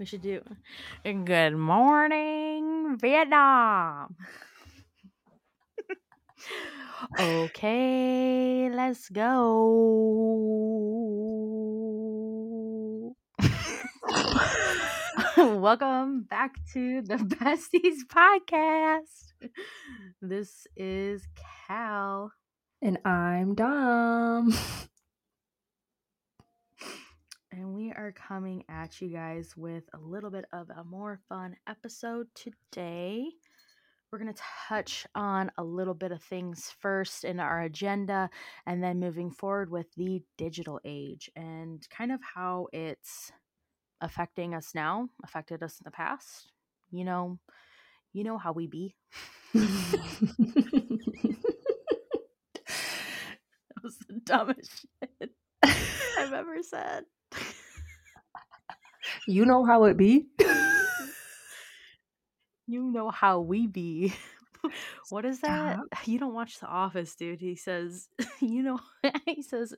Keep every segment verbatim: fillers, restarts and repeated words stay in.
We should do Good Morning Vietnam. Okay, let's go. Welcome back to the Besties podcast. This is Cal. And I'm Dom. And we are coming at you guys with a little bit of a more fun episode today. We're going to touch on a little bit of things first in our agenda and then moving forward with the digital age and kind of how it's affecting us now, affected us in the past. You know, you know how we be. That was the dumbest shit I've ever said. You know how it be. You know how we be. What is that? Stop. You don't watch The Office, dude. He says, you know, he says,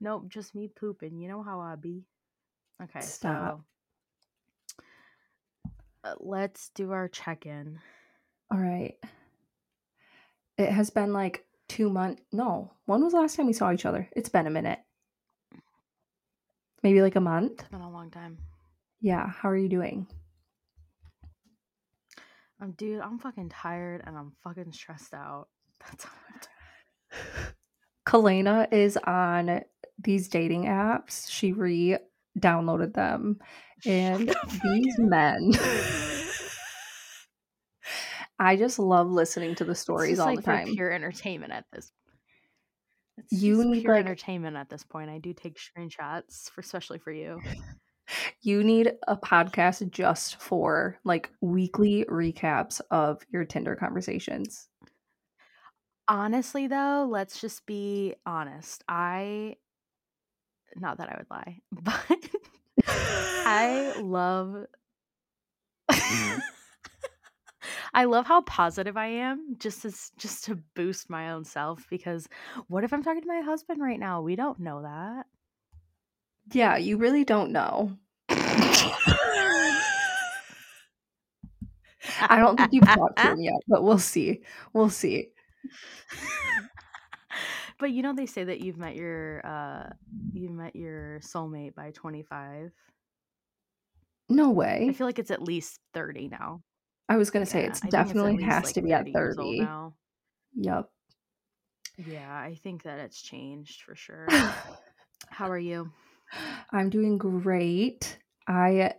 nope, just me pooping. You know how I be. Okay, stop. So uh, let's do our check-in. All right. It has been like two months. No, when was the last time we saw each other? It's been a minute. Maybe like a month. It's been a long time. Yeah. How are you doing? I'm um, dude, I'm fucking tired and I'm fucking stressed out. That's all I'm doing. Kalena is on these dating apps. She re downloaded them and these men I just love listening to the stories all like the time. Pure entertainment at this it's you need pure like, entertainment at this point. I do take screenshots for especially for you. You need a podcast just for like weekly recaps of your Tinder conversations. Honestly though, let's just be honest. I Not that I would lie, but I love I love how positive I am just as just to boost my own self, because what if I'm talking to my husband right now? We don't know that. Yeah, you really don't know. I don't think you've talked to him yet, but we'll see. We'll see. But you know they say that you've met your uh, you met your soulmate by twenty-five. No way. I feel like it's at least thirty now. I was gonna yeah, say it's definitely it's has like to be at thirty. Now. Yep. Yeah, I think that it's changed for sure. How are you? I'm doing great. I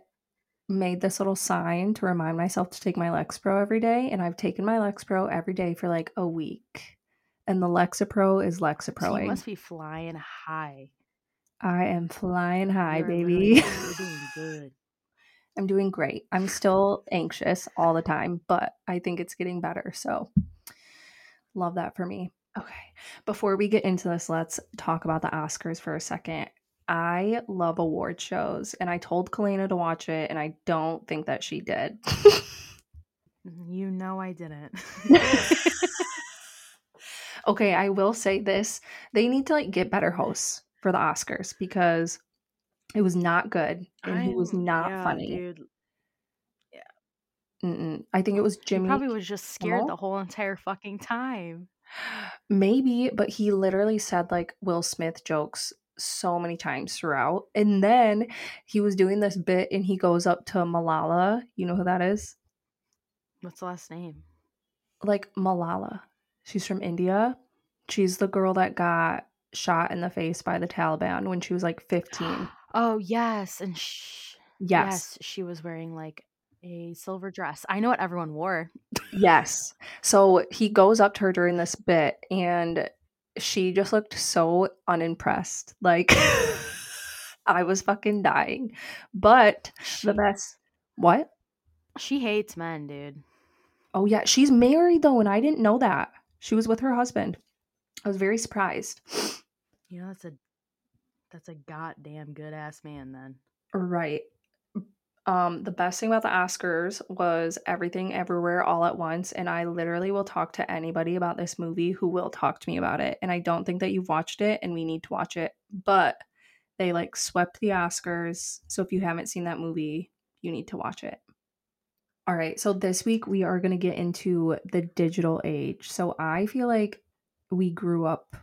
made this little sign to remind myself to take my Lexapro every day, and I've taken my Lexapro every day for like a week. And the Lexapro is Lexaproing. So you must be flying high. I am flying high, you're baby. Really, you're doing good. I'm doing great. I'm still anxious all the time, but I think it's getting better. So love that for me. Okay. Before we get into this, let's talk about the Oscars for a second. I love award shows, and I told Kalena to watch it, and I don't think that she did. You know I didn't. Okay, I will say this. They need to like get better hosts for the Oscars because it was not good and I'm, he was not yeah, funny. Dude. Yeah. Mm-mm. I think it was Jimmy. He probably was just scared Kimmel the whole entire fucking time. Maybe, but he literally said like Will Smith jokes so many times throughout. And then he was doing this bit and he goes up to Malala. You know who that is? What's the last name? Like Malala. She's from India. She's the girl that got shot in the face by the Taliban when she was like fifteen. Oh, yes. And she, yes. yes, she was wearing like a silver dress. I know what everyone wore. Yes. So he goes up to her during this bit and she just looked so unimpressed. Like I was fucking dying. But she, the best. What? She hates men, dude. Oh, yeah. She's married though. And I didn't know that. She was with her husband. I was very surprised. You know, that's a that's a goddamn good ass man then. Right. Um, the best thing about the Oscars was Everything Everywhere All at Once, and I literally will talk to anybody about this movie who will talk to me about it. And I don't think that you've watched it and we need to watch it. But they like swept the Oscars. So if you haven't seen that movie, you need to watch it. All right, so this week we are going to get into the digital age. So I feel like we grew up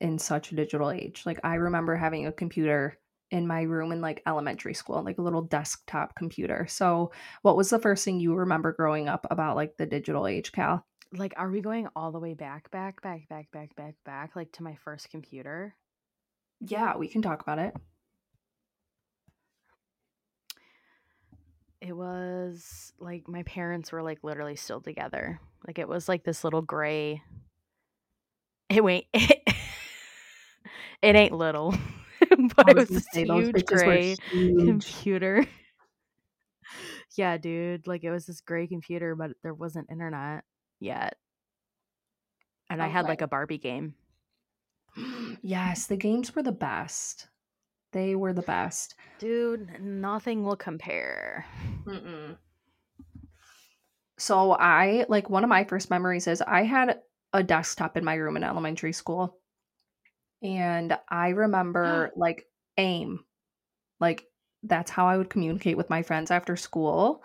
in such a digital age. Like, I remember having a computer in my room in like elementary school, like a little desktop computer. So what was the first thing you remember growing up about like the digital age, Cal? Like, are we going all the way back, back, back, back, back, back, back, like to my first computer? Yeah, we can talk about it. It was like my parents were like literally still together. Like, it was like this little gray. It wait, it, it ain't little, but it was this huge gray computer. Yeah, dude. Like, it was this gray computer, but there wasn't internet yet. And okay. I had like a Barbie game. Yes, the games were the best. They were the best. Dude, nothing will compare. Mm-mm. So I, like, one of my first memories is I had a desktop in my room in elementary school. And I remember, like, AIM. Like, that's how I would communicate with my friends after school.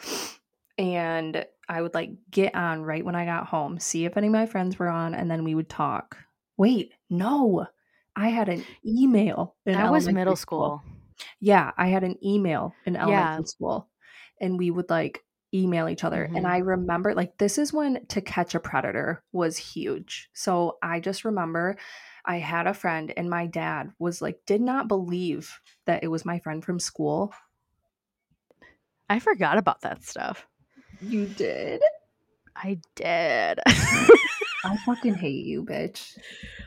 And I would, like, get on right when I got home, see if any of my friends were on, and then we would talk. Wait, no. I had an email. In that was middle school. school. Yeah, I had an email in elementary yeah. school. And we would like email each other. Mm-hmm. And I remember, like, this is when To Catch a Predator was huge. So I just remember I had a friend and my dad was like, did not believe that it was my friend from school. I forgot about that stuff. You did? I did. I fucking hate you, bitch.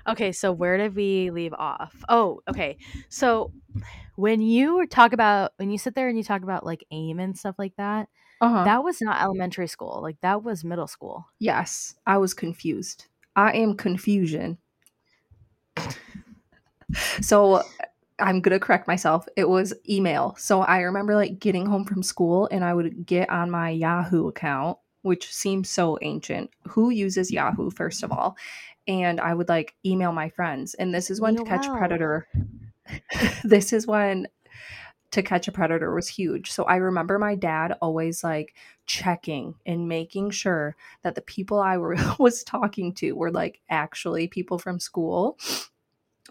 Okay, so where did we leave off? Oh, okay. So when you talk about, when you sit there and you talk about like AIM and stuff like that, uh-huh. that was not elementary school. Like, that was middle school. Yes, I was confused. I am confusion. So I'm going to correct myself. It was email. So I remember like getting home from school and I would get on my Yahoo account, which seems so ancient. Who uses Yahoo, first of all? And I would like email my friends. And this is when oh, To Catch wow. a Predator. This is when To Catch a Predator was huge. So I remember my dad always like checking and making sure that the people I were, was talking to were like actually people from school.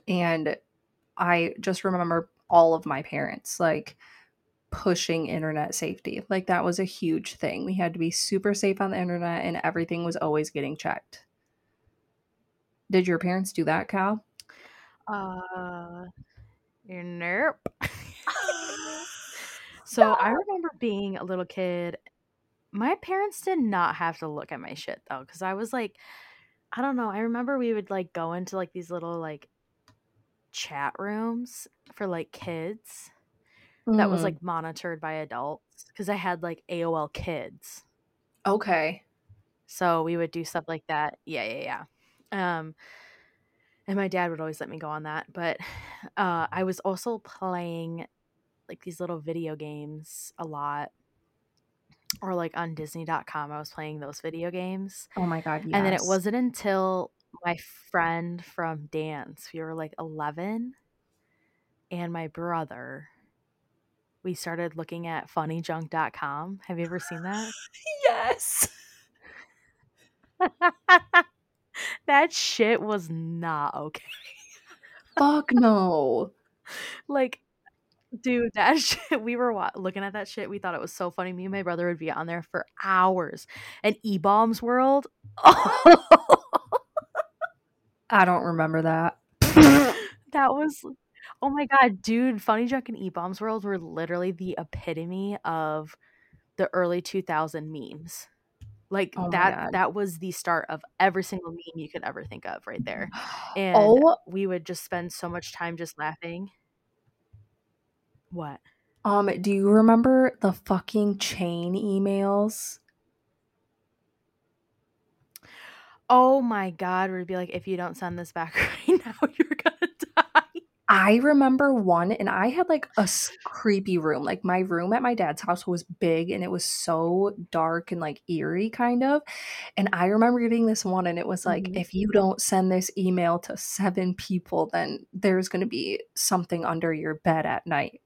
And I just remember all of my parents like pushing internet safety. Like, that was a huge thing. We had to be super safe on the internet and everything was always getting checked. Did your parents do that, Cal? Uh, nope. So no. I remember being a little kid. My parents did not have to look at my shit though, because I was like, I don't know. I remember we would like go into like these little like chat rooms for like kids. That was like monitored by adults because I had like A O L Kids. Okay. So we would do stuff like that. Yeah, yeah, yeah. Um, and my dad would always let me go on that. But uh, I was also playing like these little video games a lot. Or like on Disney dot com, I was playing those video games. Oh my God, yes. And then it wasn't until my friend from dance, we were like eleven, and my brother... we started looking at funny junk dot com. Have you ever seen that? Yes. That shit was not okay. Fuck no. Like, dude, that shit, we were wa- looking at that shit. We thought it was so funny. Me and my brother would be on there for hours. And E-Bombs World. Oh. I don't remember that. That was... oh my God, dude, Funny Junk and E-Bombs World were literally the epitome of the early two thousand memes. Like, oh that that was the start of every single meme you could ever think of right there. And oh. we would just spend so much time just laughing. What? Um, do you remember the fucking chain emails? Oh my God, we'd be like, if you don't send this back right now, you're gonna die. I remember one, and I had like a creepy room. Like, my room at my dad's house was big and it was so dark and like eerie kind of. And I remember reading this one and it was like, mm-hmm. if you don't send this email to seven people, then there's going to be something under your bed at night.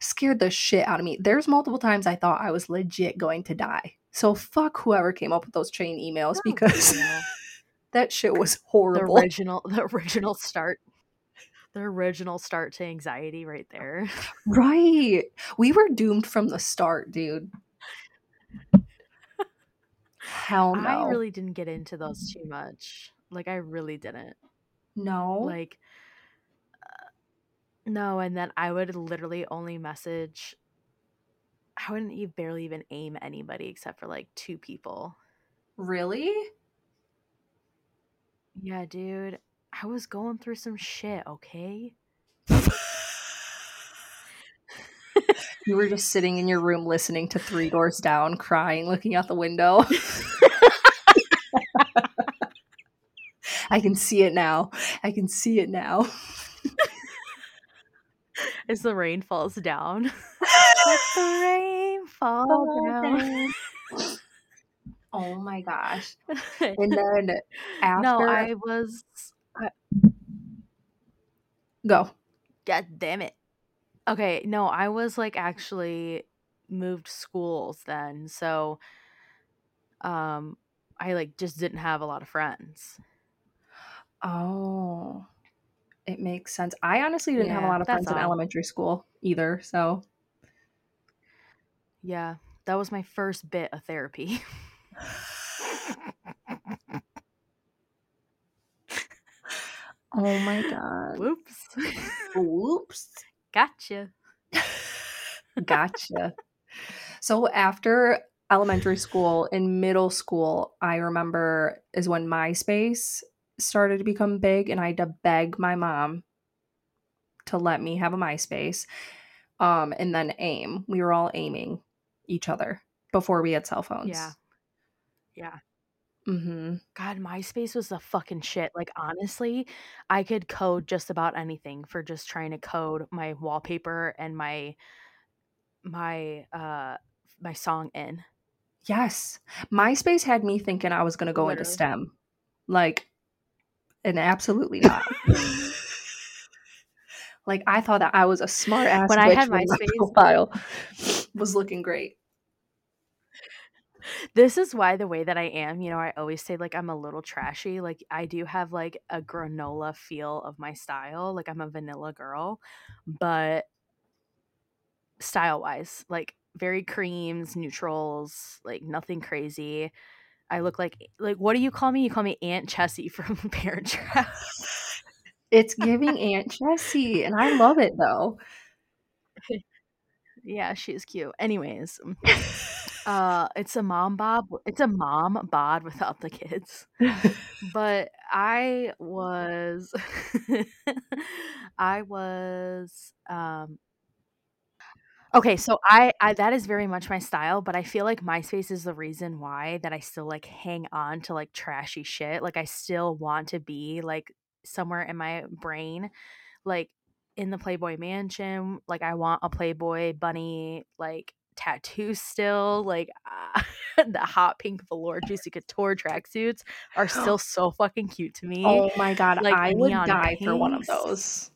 scared the shit out of me. There's multiple times I thought I was legit going to die. So fuck whoever came up with those chain emails, oh, because that shit was horrible. The original, the original start. The original start to anxiety right there. Right. We were doomed from the start, dude. Hell no. I really didn't get into those too much. Like, I really didn't. No. Like, uh, no. And then I would literally only message. I wouldn't even barely even aim anybody except for like two people. Really? Yeah, dude. I was going through some shit, okay? You were just sitting in your room listening to Three Doors Down, crying, looking out the window. I can see it now. I can see it now. As the rain falls down. Let the rain fall oh, down. Oh my gosh. And then after... No, I was... Go. God damn it. Okay, no, I was like actually moved schools then, so um I like just didn't have a lot of friends. Oh, it makes sense. I honestly didn't yeah, have a lot of friends all. in elementary school either, so yeah, that was my first bit of therapy. Oh my god. Whoops. Whoops. Gotcha. Gotcha. So after elementary school and middle school, I remember is when MySpace started to become big, and I had to beg my mom to let me have a MySpace. Um, and then AIM. We were all aiming each other before we had cell phones. Yeah. Yeah. Mm-hmm. God, MySpace was the fucking shit. Like, honestly, I could code just about anything for just trying to code my wallpaper and my my uh my song in. Yes, MySpace had me thinking I was gonna go Literally. into STEM, like, and absolutely not. Like, I thought that I was a smart ass. When I had MySpace, my profile was looking great. This is why the way that I am, you know, I always say, like, I'm a little trashy. Like, I do have, like, a granola feel of my style. Like, I'm a vanilla girl, but style-wise, like, very creams, neutrals, like, nothing crazy. I look like, like, what do you call me? You call me Aunt Chessie from Parent Trap. It's giving Aunt Chessie, and I love it, though. Yeah, she's cute. Anyways. Uh, it's a mom bob. It's a mom bod without the kids. But I was, I was, um, okay. So I, I, that is very much my style, but I feel like MySpace is the reason why that I still like hang on to like trashy shit. Like, I still want to be like somewhere in my brain, like in the Playboy mansion. Like, I want a Playboy bunny, like, tattoo still, like, uh, the hot pink velour Juicy Couture tracksuits are still so fucking cute to me. Oh my god, like, I would die pinks. for one of those.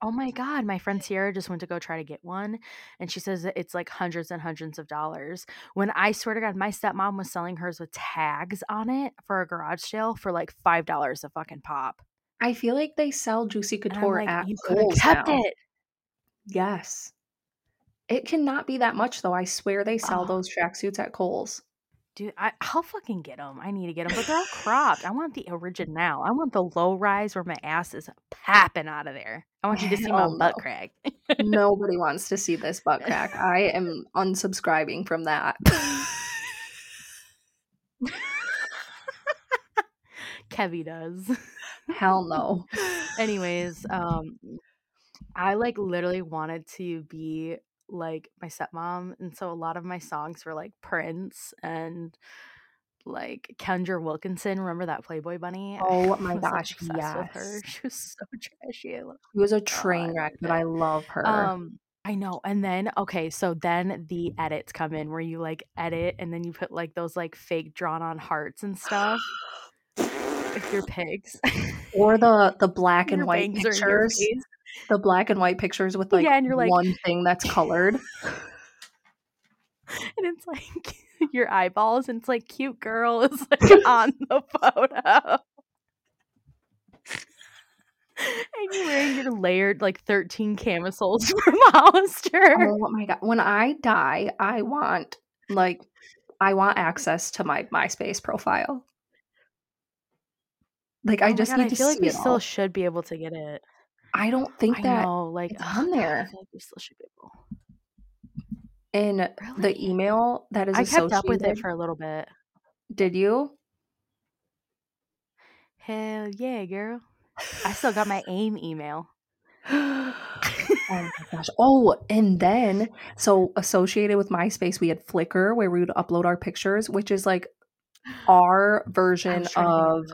Oh my god, my friend Sierra just went to go try to get one, and she says that it's like hundreds and hundreds of dollars. When I swear to god, my stepmom was selling hers with tags on it for a garage sale for like five dollars a fucking pop. I feel like they sell Juicy Couture like, at you Kohl's kept now. It. Yes. It cannot be that much, though. I swear they sell oh. those tracksuits at Kohl's. Dude, I, I'll fucking get them. I need to get them, but they're all cropped. I want the original. I want the low rise where my ass is popping out of there. I want you to see Hell my no. butt crack. Nobody wants to see this butt crack. I am unsubscribing from that. Kevy does. Hell no. Anyways, um, I like literally wanted to be like my stepmom, and so a lot of my songs were like Prince and like Kendra Wilkinson. Remember that Playboy bunny? Oh my gosh, like, yes, she was so trashy. I love she was a train wreck, but I love her. um I know. And then okay, so then the edits come in where you like edit and then you put like those like fake drawn on hearts and stuff if you're pigs, or the the black and white pictures. the black and white pictures with like, yeah, and you're like one thing that's colored. And it's like your eyeballs, and it's like cute girl is like on the photo. And you're wearing your layered like thirteen camisoles from Hollister. Oh my god! When I die, I want like I want access to my MySpace profile. Like oh I just god, need I to. I feel see like we still all. Should be able to get it. I don't think I that know, like it's on there. I feel like we still should be able. And really? The email that is I associated. I kept up with it for a little bit. Did you? Hell yeah, girl. I still got my AIM email. Oh my gosh. Oh, and then, so associated with MySpace, we had Flickr where we would upload our pictures, which is like our version of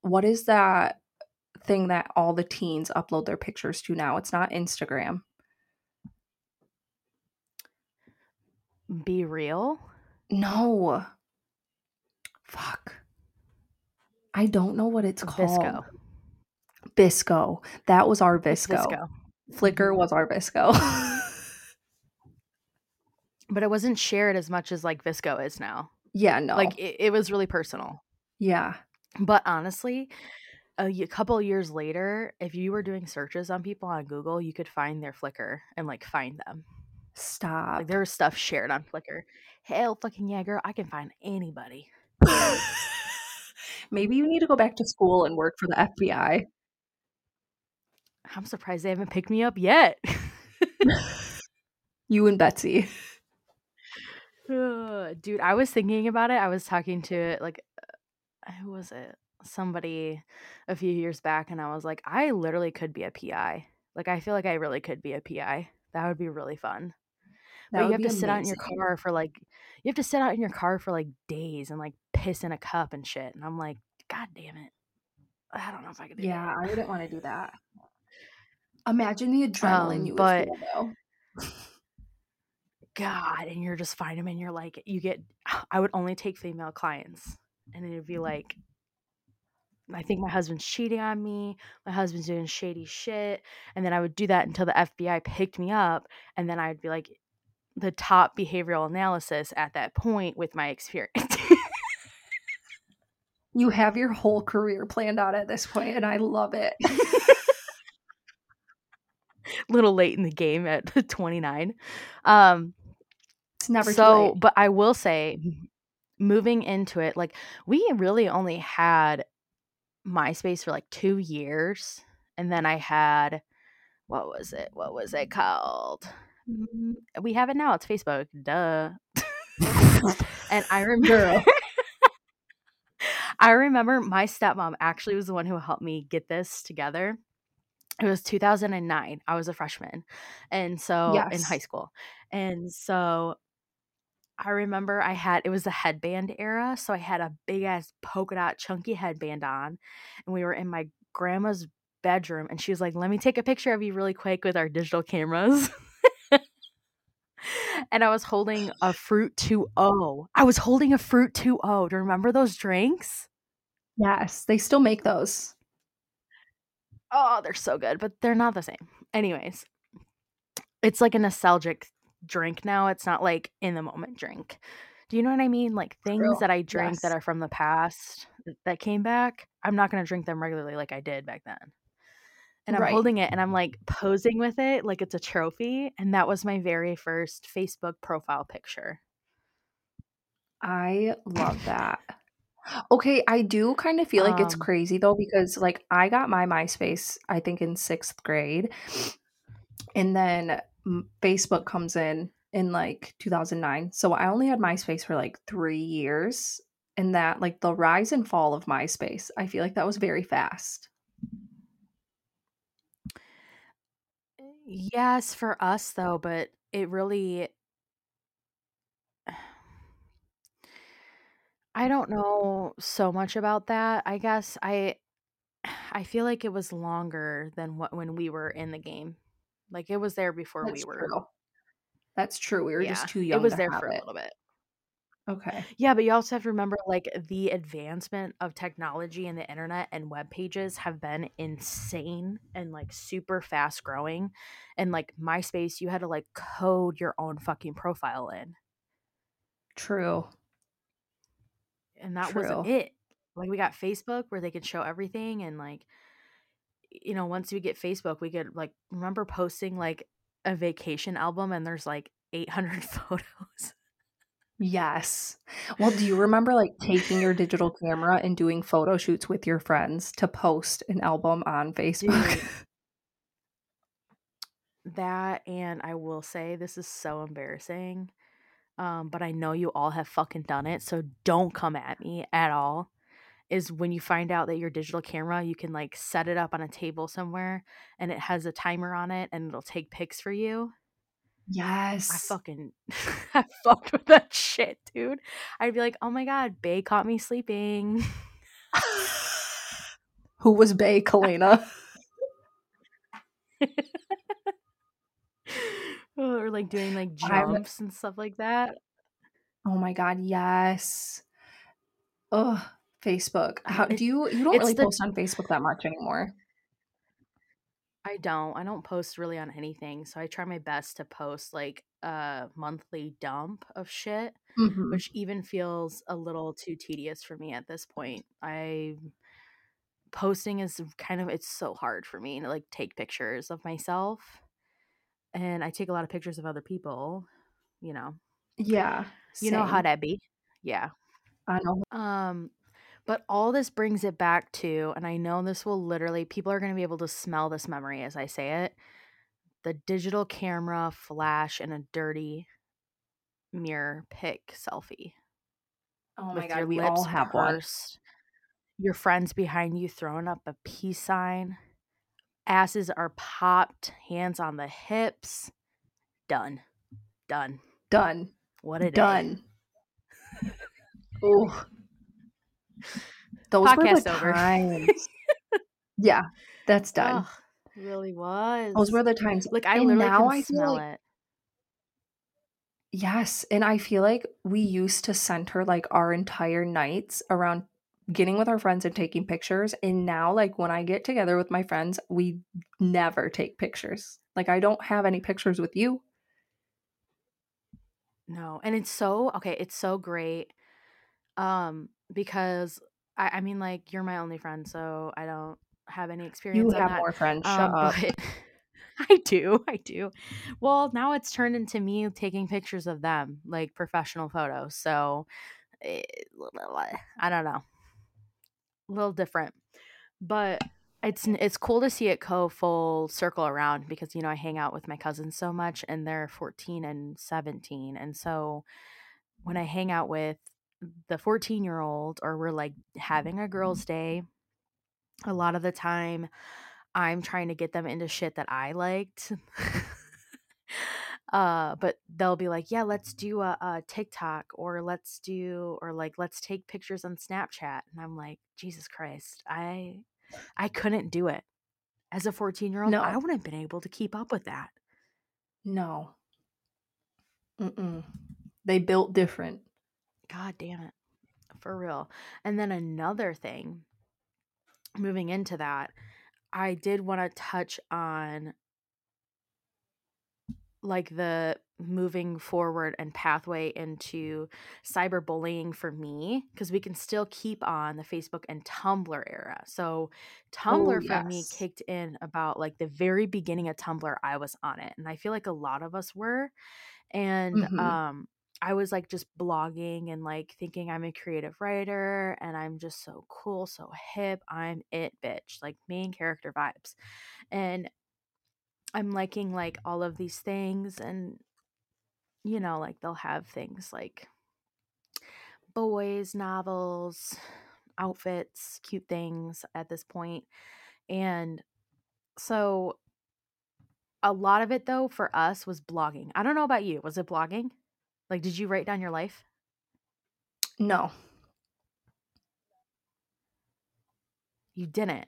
what is that thing that all the teens upload their pictures to now? It's not Instagram. Be real? No. Fuck. I don't know what it's called. VSCO. VSCO. That was our VSCO. VSCO. Flickr was our VSCO. But it wasn't shared as much as like VSCO is now. Yeah, no. Like it, it was really personal. Yeah. But honestly, a couple years later, if you were doing searches on people on Google, you could find their Flickr and like find them. Stop. Like there was stuff shared on Flickr. Hell fucking yeah, girl. I can find anybody. Maybe you need to go back to school and work for the F B I. I'm surprised they haven't picked me up yet. You and Betsy. Uh, dude, I was thinking about it. I was talking to like, who was it? Somebody a few years back. And I was like, I literally could be a P I. Like, I feel like I really could be a P I. That would be really fun. That but you have to amazing. sit out in your car for like, you have to sit out in your car for like days and like piss in a cup and shit. And I'm like, God damn it. I don't know if I could do yeah, that. Yeah, I wouldn't want to do that. Imagine the adrenaline um, you would feel though. God, and you're just finding them and you're like, you get, I would only take female clients. And it would be like, I think my husband's cheating on me. My husband's doing shady shit. And then I would do that until the F B I picked me up. And then I would be like the top behavioral analysis at that point with my experience. You have your whole career planned out at this point, and I love it. A little late in the game at twenty-nine. Um, it's never so, but I will say, moving into it, like we really only had MySpace for like two years, and then I had what was it? What was it called? We have it now. It's Facebook. Duh. And I remember, I remember my stepmom actually was the one who helped me get this together. It was two thousand nine. I was a freshman, and so yes. in high school, and so. I remember I had, it was the headband era. So I had a big ass polka dot chunky headband on, and we were in my grandma's bedroom, and she was like, let me take a picture of you really quick with our digital cameras. And I was holding a Fruit two point oh. I was holding a Fruit two point oh. Do you remember those drinks? Yes. They still make those. Oh, they're so good, but they're not the same. Anyways, it's like a nostalgic thing. Drink now. It's not like in the moment drink. Do you know what I mean? Like things Real. that I drank yes. that are from the past that came back. I'm not going to drink them regularly like I did back then. And I'm right. holding it and I'm like posing with it like it's a trophy. And that was my very first Facebook profile picture. I love that. Okay, I do kind of feel like um, it's crazy though, because like I got my MySpace I think in sixth grade, and then Facebook comes in in like two thousand nine. So I only had MySpace for like three years, and that like the rise and fall of MySpace, I feel like that was very fast. Yes, for us though, but it really, I don't know so much about that. I guess I, I feel like it was longer than what when we were in the game. Like, it was there before That's we were. True. That's true. We were yeah, just too young to have it. It was there for a little bit. Okay. Yeah, but you also have to remember, like, the advancement of technology and the internet and web pages have been insane and, like, super fast growing. And, like, MySpace, you had to, like, code your own fucking profile in. True. And that True. wasn't it. Like, we got Facebook where they could show everything. And, like, you know, once we get Facebook, we could, like, remember posting, like, a vacation album and there's, like, eight hundred photos. Yes. Well, do you remember, like, taking your digital camera and doing photo shoots with your friends to post an album on Facebook? Dude. That, and I will say, this is so embarrassing, um, but I know you all have fucking done it, so don't come at me at all, is when you find out that your digital camera, you can, like, set it up on a table somewhere, and it has a timer on it, and it'll take pics for you. Yes. I fucking I fucked with that shit, dude. I'd be like, oh my god, Bay caught me sleeping. Who was Bay, Kalena? Or like doing like jumps and stuff like that. Oh my god, yes. Ugh, Facebook. How do you you don't it's really the- post on Facebook that much anymore? I don't. I don't post really on anything. So I try my best to post like a monthly dump of shit, mm-hmm. which even feels a little too tedious for me at this point. I posting is kind of, it's so hard for me to like take pictures of myself, and I take a lot of pictures of other people, you know. Yeah. Same. You know how that be. Yeah. I know. Um, But all this brings it back to, and I know this will literally, people are going to be able to smell this memory as I say it, the digital camera flash and a dirty mirror pic selfie. Oh my God, we all have one. Your friends behind you throwing up a peace sign. Asses are popped, hands on the hips. Done. Done. Done. What a day. Done. Oh. Those podcast were the over. Times. Yeah, that's done. Oh, it really was. Those were the times. Like I and literally now can I smell like, it. Yes, and I feel like we used to center like our entire nights around getting with our friends and taking pictures. And now, like when I get together with my friends, we never take pictures. Like I don't have any pictures with you. No, and it's so okay. It's so great. Um. Because I, I mean, like you're my only friend, so I don't have any experience. You have that. More friends. Um, Shut up. I do, I do. Well, now it's turned into me taking pictures of them, like professional photos. So it, I don't know, a little different, but it's it's cool to see it go full circle around because you know I hang out with my cousins so much, and they're fourteen and seventeen, and so when I hang out with the fourteen year old or we're like having a girls' day, a lot of the time I'm trying to get them into shit that I liked. uh but they'll be like, yeah, let's do a, a TikTok or let's do or like let's take pictures on Snapchat, and I'm like, Jesus Christ, I I couldn't do it as a fourteen year old. No. I wouldn't have been able to keep up with that. No. Mm-mm. They built different. God damn it. For real. And then another thing, moving into that, I did want to touch on like the moving forward and pathway into cyberbullying for me, because we can still keep on the Facebook and Tumblr era. So Tumblr oh, yes. for me kicked in about like the very beginning of Tumblr. I was on it, and I feel like a lot of us were. And, mm-hmm. um, I was like just blogging and like thinking I'm a creative writer and I'm just so cool, so hip. I'm it, bitch, like main character vibes. And I'm liking like all of these things, and you know, like they'll have things like boys, novels, outfits, cute things at this point. And so a lot of it though for us was blogging. I don't know about you. Was it blogging? Like, did you write down your life? No. You didn't?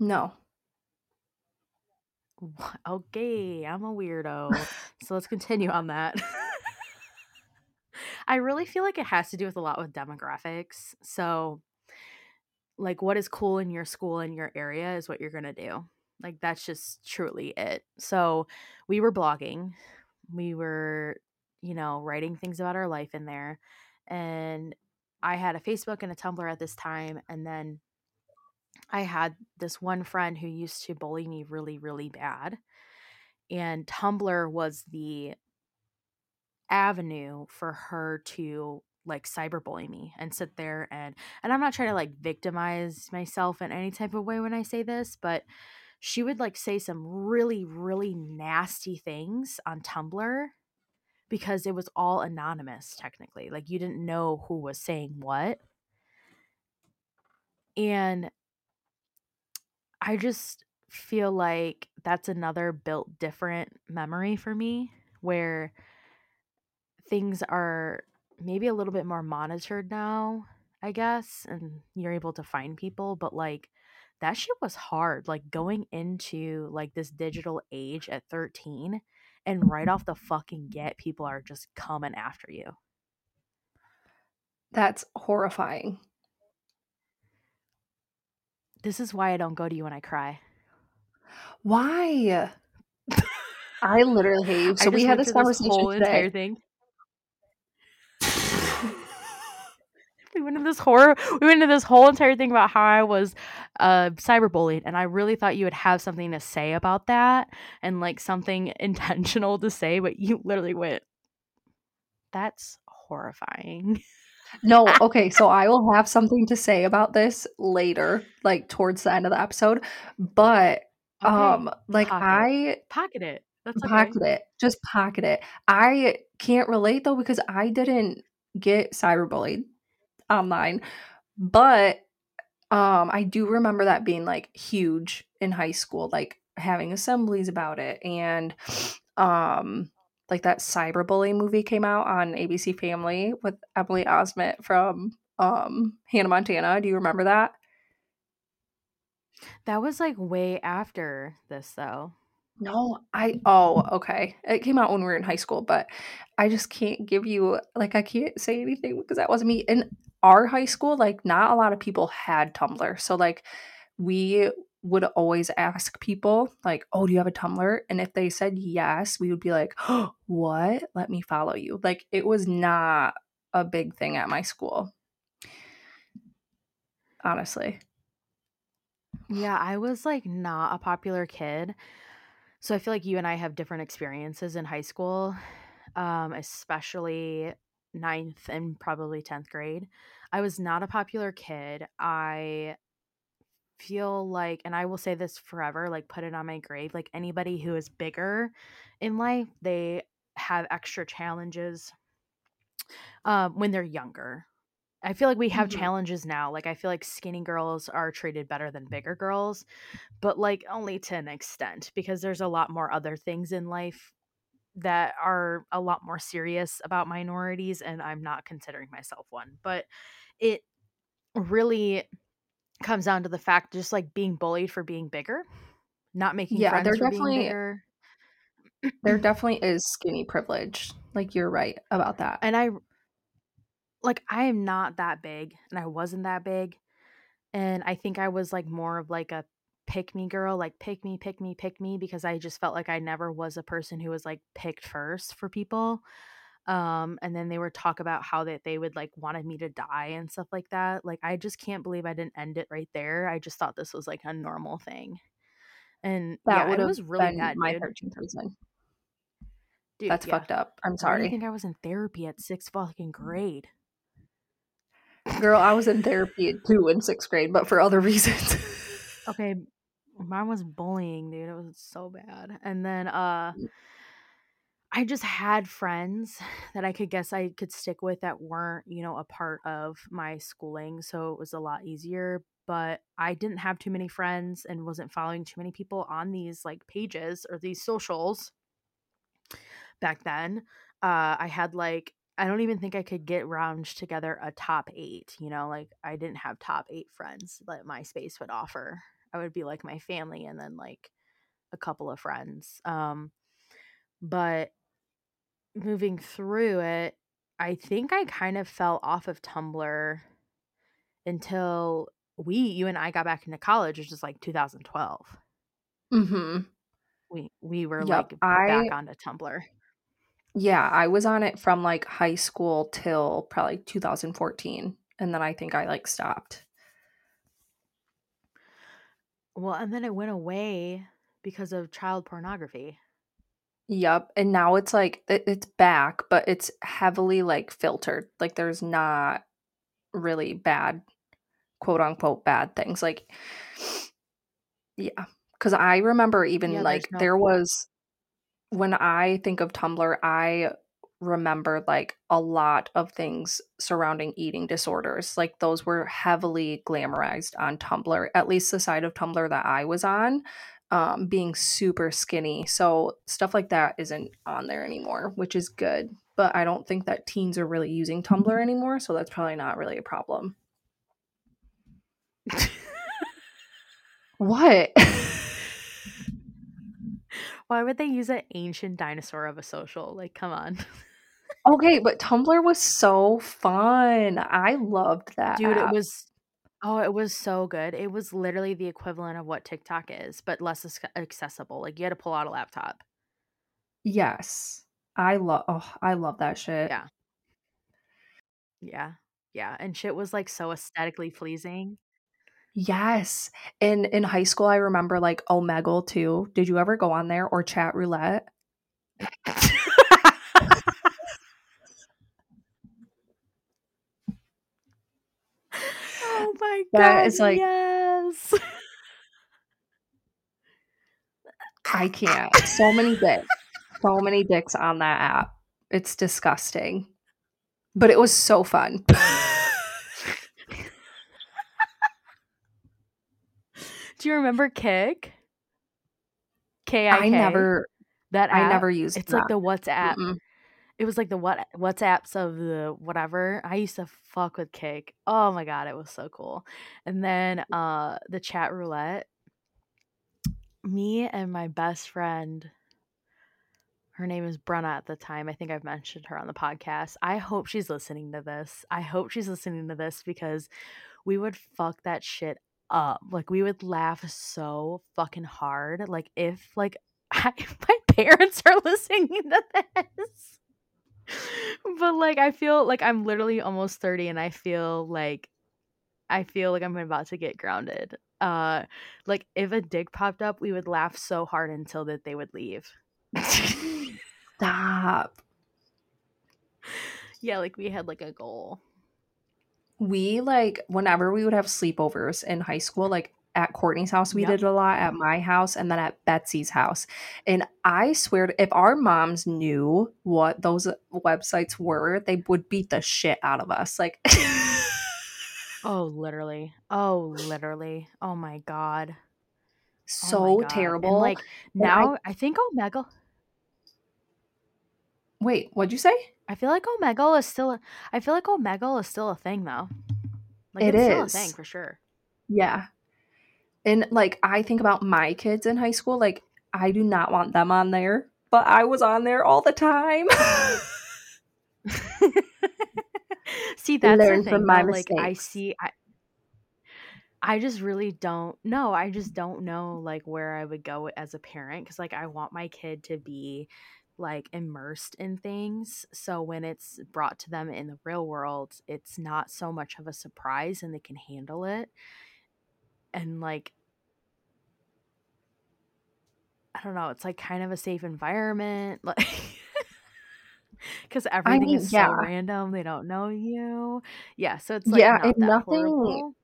No. Okay, I'm a weirdo. So let's continue on that. I really feel like it has to do with a lot with demographics. So like what is cool in your school and your area is what you're going to do. Like that's just truly it. So we were blogging. We were, you know, writing things about our life in there. And I had a Facebook and a Tumblr at this time. And then I had this one friend who used to bully me really, really bad. And Tumblr was the avenue for her to like cyberbully me and sit there and and I'm not trying to like victimize myself in any type of way when I say this, but she would like say some really, really nasty things on Tumblr because it was all anonymous technically. Like you didn't know who was saying what. And I just feel like that's another built different memory for me where things are maybe a little bit more monitored now, I guess, and you're able to find people, but like that shit was hard, like going into like this digital age at thirteen and right off the fucking get people are just coming after you. That's horrifying. This is why I don't go to you when I cry. Why? I literally hate you. So we had this conversation this whole today. Entire thing. We went into this horror. We went into this whole entire thing about how I was uh, cyberbullied, and I really thought you would have something to say about that, and like something intentional to say. But you literally went, "That's horrifying." No, okay. So I will have something to say about this later, like towards the end of the episode. But okay. um, like pocket. I pocket it. That's pocket okay. it. Just pocket it. I can't relate though because I didn't get cyberbullied online, but um I do remember that being like huge in high school, like having assemblies about it, and um like that cyberbully movie came out on A B C Family with Emily Osment from um Hannah Montana. Do you remember that? That was like way after this though. No, I, oh, okay. It came out when we were in high school, but I just can't give you, like, I can't say anything because that wasn't me. In our high school, like, not a lot of people had Tumblr. So, like, we would always ask people, like, oh, do you have a Tumblr? And if they said yes, we would be like, oh, what? Let me follow you. Like, it was not a big thing at my school, honestly. Yeah, I was, like, not a popular kid. So I feel like you and I have different experiences in high school, um, especially ninth and probably tenth grade. I was not a popular kid. I feel like, and I will say this forever, like put it on my grave, like anybody who is bigger in life, they have extra challenges um, when they're younger. I feel like we have mm-hmm. challenges now. Like, I feel like skinny girls are treated better than bigger girls, but like only to an extent because there's a lot more other things in life that are a lot more serious about minorities. And I'm not considering myself one, but it really comes down to the fact just like being bullied for being bigger, not making yeah, friends for being bigger. There definitely is skinny privilege. Like, you're right about that. And I... Like, I am not that big, and I wasn't that big, and I think I was, like, more of, like, a pick-me girl, like, pick me, pick me, pick me, because I just felt like I never was a person who was, like, picked first for people, um, and then they would talk about how that they would, like, wanted me to die and stuff like that. Like, I just can't believe I didn't end it right there. I just thought this was, like, a normal thing, and that yeah, it was really bad, my thirteenth person. Dude, That's yeah. fucked up. I'm sorry. Why do you think I was in therapy at sixth fucking grade? Girl, I was in therapy too in sixth grade, but for other reasons. Okay, mine was bullying, dude. It was so bad. And then uh, I just had friends that I could guess I could stick with that weren't, you know, a part of my schooling. So it was a lot easier. But I didn't have too many friends and wasn't following too many people on these like pages or these socials back then. Uh, I had like I don't even think I could get round together a top eight, you know, like I didn't have top eight friends that MySpace would offer. I would be like my family and then like a couple of friends. Um, but moving through it, I think I kind of fell off of Tumblr until we, you and I got back into college, which is like two thousand twelve. Mm-hmm. We we were yep. like I, back onto Tumblr. Yeah, I was on it from like high school till probably two thousand fourteen. And then I think I like stopped. Well, and then it went away because of child pornography. Yep. And now it's like, it, it's back, but it's heavily like filtered. Like there's not really bad, quote unquote, bad things. Like, yeah. Cause I remember even yeah, like no there point. was, when I think of Tumblr, I remember like a lot of things surrounding eating disorders. Like those were heavily glamorized on Tumblr, at least the side of Tumblr that I was on, um, being super skinny. So stuff like that isn't on there anymore, which is good. But I don't think that teens are really using Tumblr anymore. So that's probably not really a problem. What? Why would they use an ancient dinosaur of a social? Like, come on. Okay, but Tumblr was so fun. I loved that. Dude, app. it was oh, it was so good. It was literally the equivalent of what TikTok is, but less accessible. Like you had to pull out a laptop. Yes. I love oh, I love that shit. Yeah. Yeah. Yeah, and shit was like so aesthetically pleasing. Yes. And in high school, I remember like Omegle too. Did you ever go on there or chat roulette? Oh my God. That is like, yes. I can't. So many dicks. So many dicks on that app. It's disgusting. But it was so fun. Do you remember Kik? K I K. I never that app, I never used. It's that. Like the WhatsApp. Mm-mm. It was like the what WhatsApps of the whatever. I used to fuck with Kik. Oh my God, it was so cool. And then uh, the chat roulette. Me and my best friend. Her name is Brenna at the time. I think I've mentioned her on the podcast. I hope she's listening to this. I hope she's listening to this because we would fuck that shit up. Like we would laugh so fucking hard. Like if like I, my parents are listening to this, but like I feel like I'm literally almost thirty and I feel like I feel like I'm about to get grounded. Uh, like if a dick popped up, we would laugh so hard until that they would leave. Stop. Yeah, like we had like a goal. We, like, whenever we would have sleepovers in high school, like, at Courtney's house, we yep. did a lot, at my house, and then at Betsy's house. And I swear, if our moms knew what those websites were, they would beat the shit out of us. Like, oh, literally. Oh, literally. Oh, my God. So oh my God. Terrible. And, like, now, I-, I think Omegle. Wait, what'd you say? I feel like Omegle is still. A, I feel like Omegle is still a thing, though. Like, it it's is still a thing for sure. Yeah, and like I think about my kids in high school. Like, I do not want them on there, but I was on there all the time. See, that's learn the thing. From my though, like, I see. I, I just really don't know. I just don't know like where I would go as a parent because like I want my kid to be. Like immersed in things so when it's brought to them in the real world it's not so much of a surprise and they can handle it and like I don't know it's like kind of a safe environment like because everything I mean, is yeah. so random they don't know you yeah so it's like yeah not and that nothing horrible.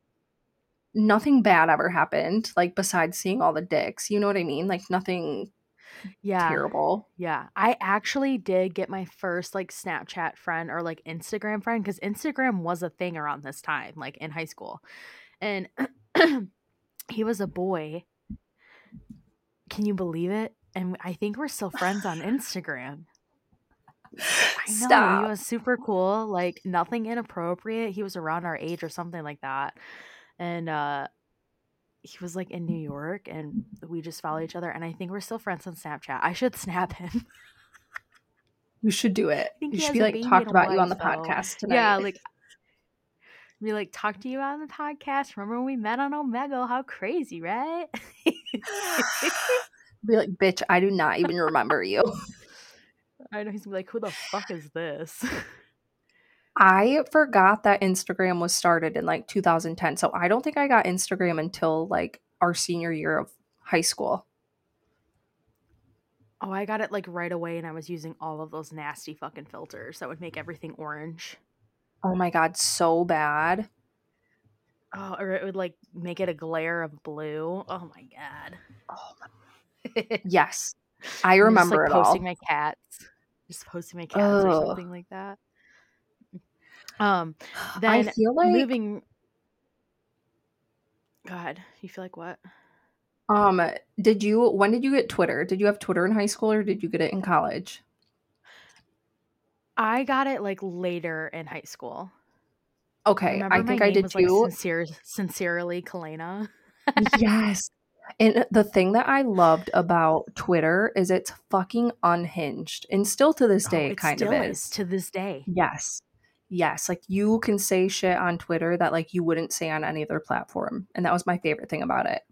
Nothing bad ever happened like besides seeing all the dicks you know what I mean like nothing yeah terrible yeah I actually did get my first like Snapchat friend or like Instagram friend because Instagram was a thing around this time like in high school and he was a boy can you believe it and I think we're still friends on Instagram I know Stop. He was super cool like nothing inappropriate he was around our age or something like that and uh he was like in New York and we just follow each other and I think we're still friends on Snapchat. I should snap him. You should do it. You should be like talked about you on the podcast tonight. Yeah, like we like talked to you on the podcast. Remember when we met on Omegle? How crazy, right? Be like, bitch, I do not even remember you. I know, he's gonna be like, who the fuck is this? I forgot that Instagram was started in like two thousand ten. So I don't think I got Instagram until like our senior year of high school. Oh, I got it like right away, and I was using all of those nasty fucking filters that would make everything orange. Oh my God, so bad. Oh, or it would like make it a glare of blue. Oh my God. Oh my. Yes. I remember just, like, it posting all. my cats. Just posting my cats Ugh. or something like that. Um, then I feel like moving. God, you feel like what? Um, did you, when did you get Twitter? Did you have Twitter in high school or did you get it in college? I got it like later in high school. Okay. I, I think I did was, too. Like, sincere, sincerely, Kalena. Yes. And the thing that I loved about Twitter is it's fucking unhinged. And still to this day, oh, it, it kind of is. is. To this day. Yes. Yes, like you can say shit on Twitter that like you wouldn't say on any other platform. And that was my favorite thing about it.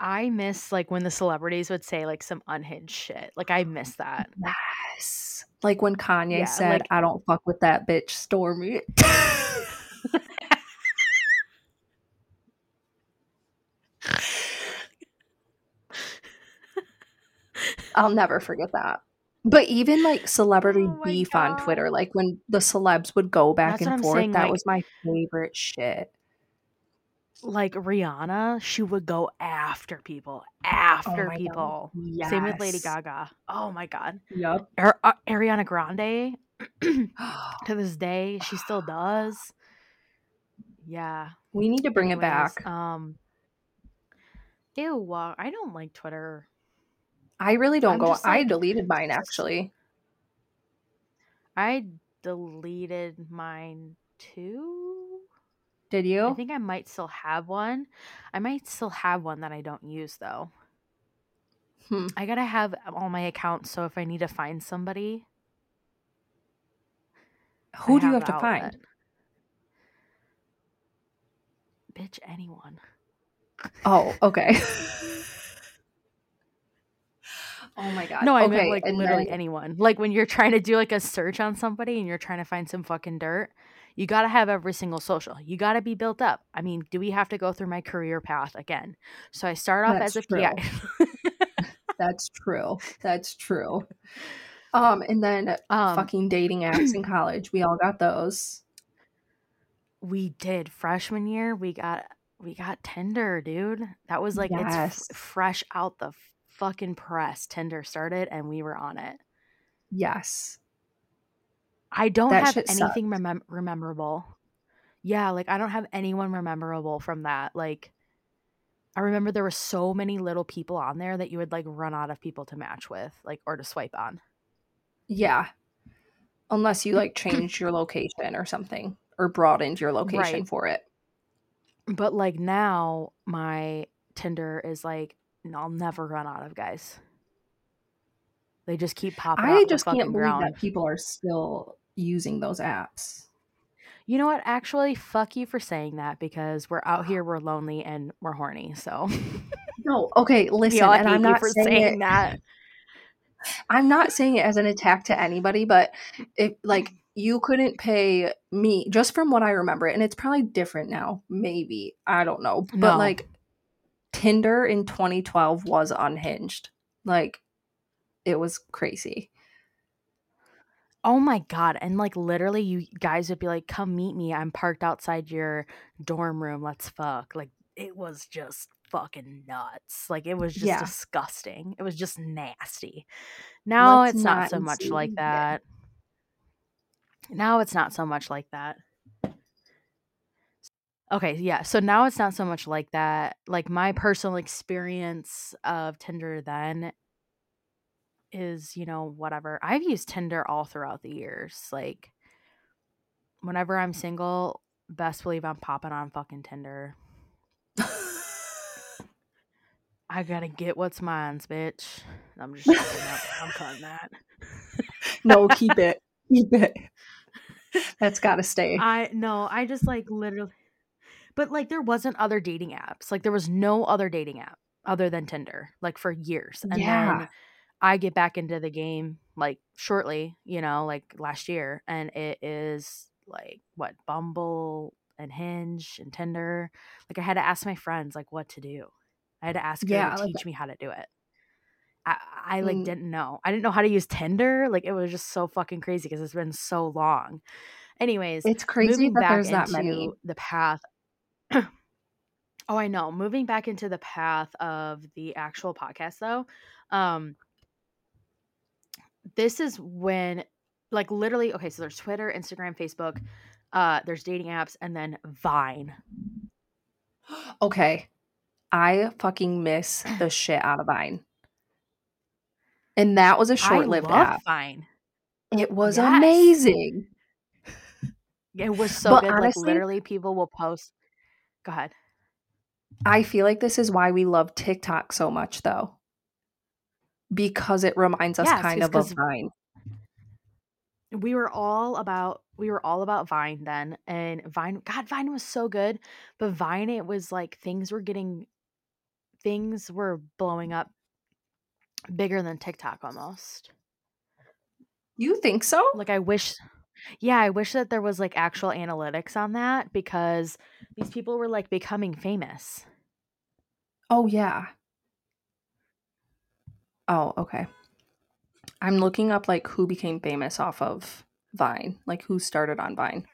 I miss like when the celebrities would say like some unhinged shit. Like I miss that. Yes. Like when Kanye yeah, said, like, I don't fuck with that bitch Stormy. I'll never forget that. But even like celebrity oh beef God. on Twitter, like when the celebs would go back That's and forth, saying, that like, was my favorite shit. Like Rihanna, she would go after people, after oh people. Yes. Same with Lady Gaga. Oh my God. Yep. Her, uh, Ariana Grande, to this day, she still does. Yeah. We need to bring Anyways, it back. Um, ew, uh, I don't like Twitter. I really don't I'm go. Like, I deleted mine, actually. I deleted mine, too. Did you? I think I might still have one. I might still have one that I don't use, though. Hmm. I gotta have all my accounts, so if I need to find somebody... Who I do have you have to find? Bitch, anyone. Oh, okay. Oh my God. No, I okay. meant like and literally then... anyone. Like when you're trying to do like a search on somebody and you're trying to find some fucking dirt, you got to have every single social. You got to be built up. I mean, do we have to go through my career path again? So I start off That's as a true. P I. That's true. That's true. Um, and then um, fucking dating apps in college. We all got those. We did. Freshman year, we got we got Tinder, dude. That was like yes. it's f- fresh out the fucking press. Tinder started and we were on it. Yes. I don't that have anything remem- rememberable. Yeah, like I don't have anyone memorable from that. Like I remember there were so many little people on there that you would like run out of people to match with, like, or to swipe on. Yeah. Unless you like changed your location or something or broadened your location right. for it. But like now my Tinder is like and I'll never run out of guys. They just keep popping up. I just can't believe that people are still using those apps. You know what? Actually, fuck you for saying that because we're out here, we're lonely, and we're horny. So no, okay, listen, and I'm not saying that. I'm not saying it as an attack to anybody, but if like you couldn't pay me just from what I remember, and it's probably different now. Maybe I don't know, but like. Tinder in twenty twelve was unhinged. Like, it was crazy. Oh my God. And like, literally, you guys would be like, come meet me. I'm parked outside your dorm room. Let's fuck. Like, it was just fucking nuts. Like, it was just yeah. disgusting. It was just nasty. Now Let's it's not, not so much like that. It. Now it's not so much like that. Okay, yeah. So now it's not so much like that. Like my personal experience of Tinder then is, you know, whatever. I've used Tinder all throughout the years. Like whenever I'm single, best believe I'm popping on fucking Tinder. I gotta get what's mine's, bitch. I'm just I'm cutting that. No, keep it. Keep it. That's gotta stay. I no, I just like literally but like there wasn't other dating apps. Like there was no other dating app other than Tinder, like for years. And yeah. then I get back into the game like shortly, you know, like last year, and it is like what, Bumble and Hinge and Tinder. Like I had to ask my friends like what to do. I had to ask her yeah, to like teach that. me how to do it. I, I like mm. didn't know. I didn't know how to use Tinder. Like it was just so fucking crazy because it's been so long. Anyways, it's crazy that there's that many. The path. oh, I know. Moving back into the path of the actual podcast, though, um, this is when, like, literally. Okay, so there's Twitter, Instagram, Facebook. Uh, there's dating apps, and then Vine. Okay. I fucking miss the shit out of Vine. And that was a short-lived I love app. Vine. It was yes. amazing. It was so but good. Honestly, like literally people will post. Go ahead. I feel like this is why we love TikTok so much though. Because it reminds us yes, kind of of Vine. We were all about we were all about Vine then, and Vine God, Vine was so good, but Vine it was like things were getting things were blowing up bigger than TikTok almost. You think so? Like I wish yeah, I wish that there was like actual analytics on that because these people were like becoming famous. Oh yeah. Oh, okay. I'm looking up like who became famous off of Vine, like who started on Vine.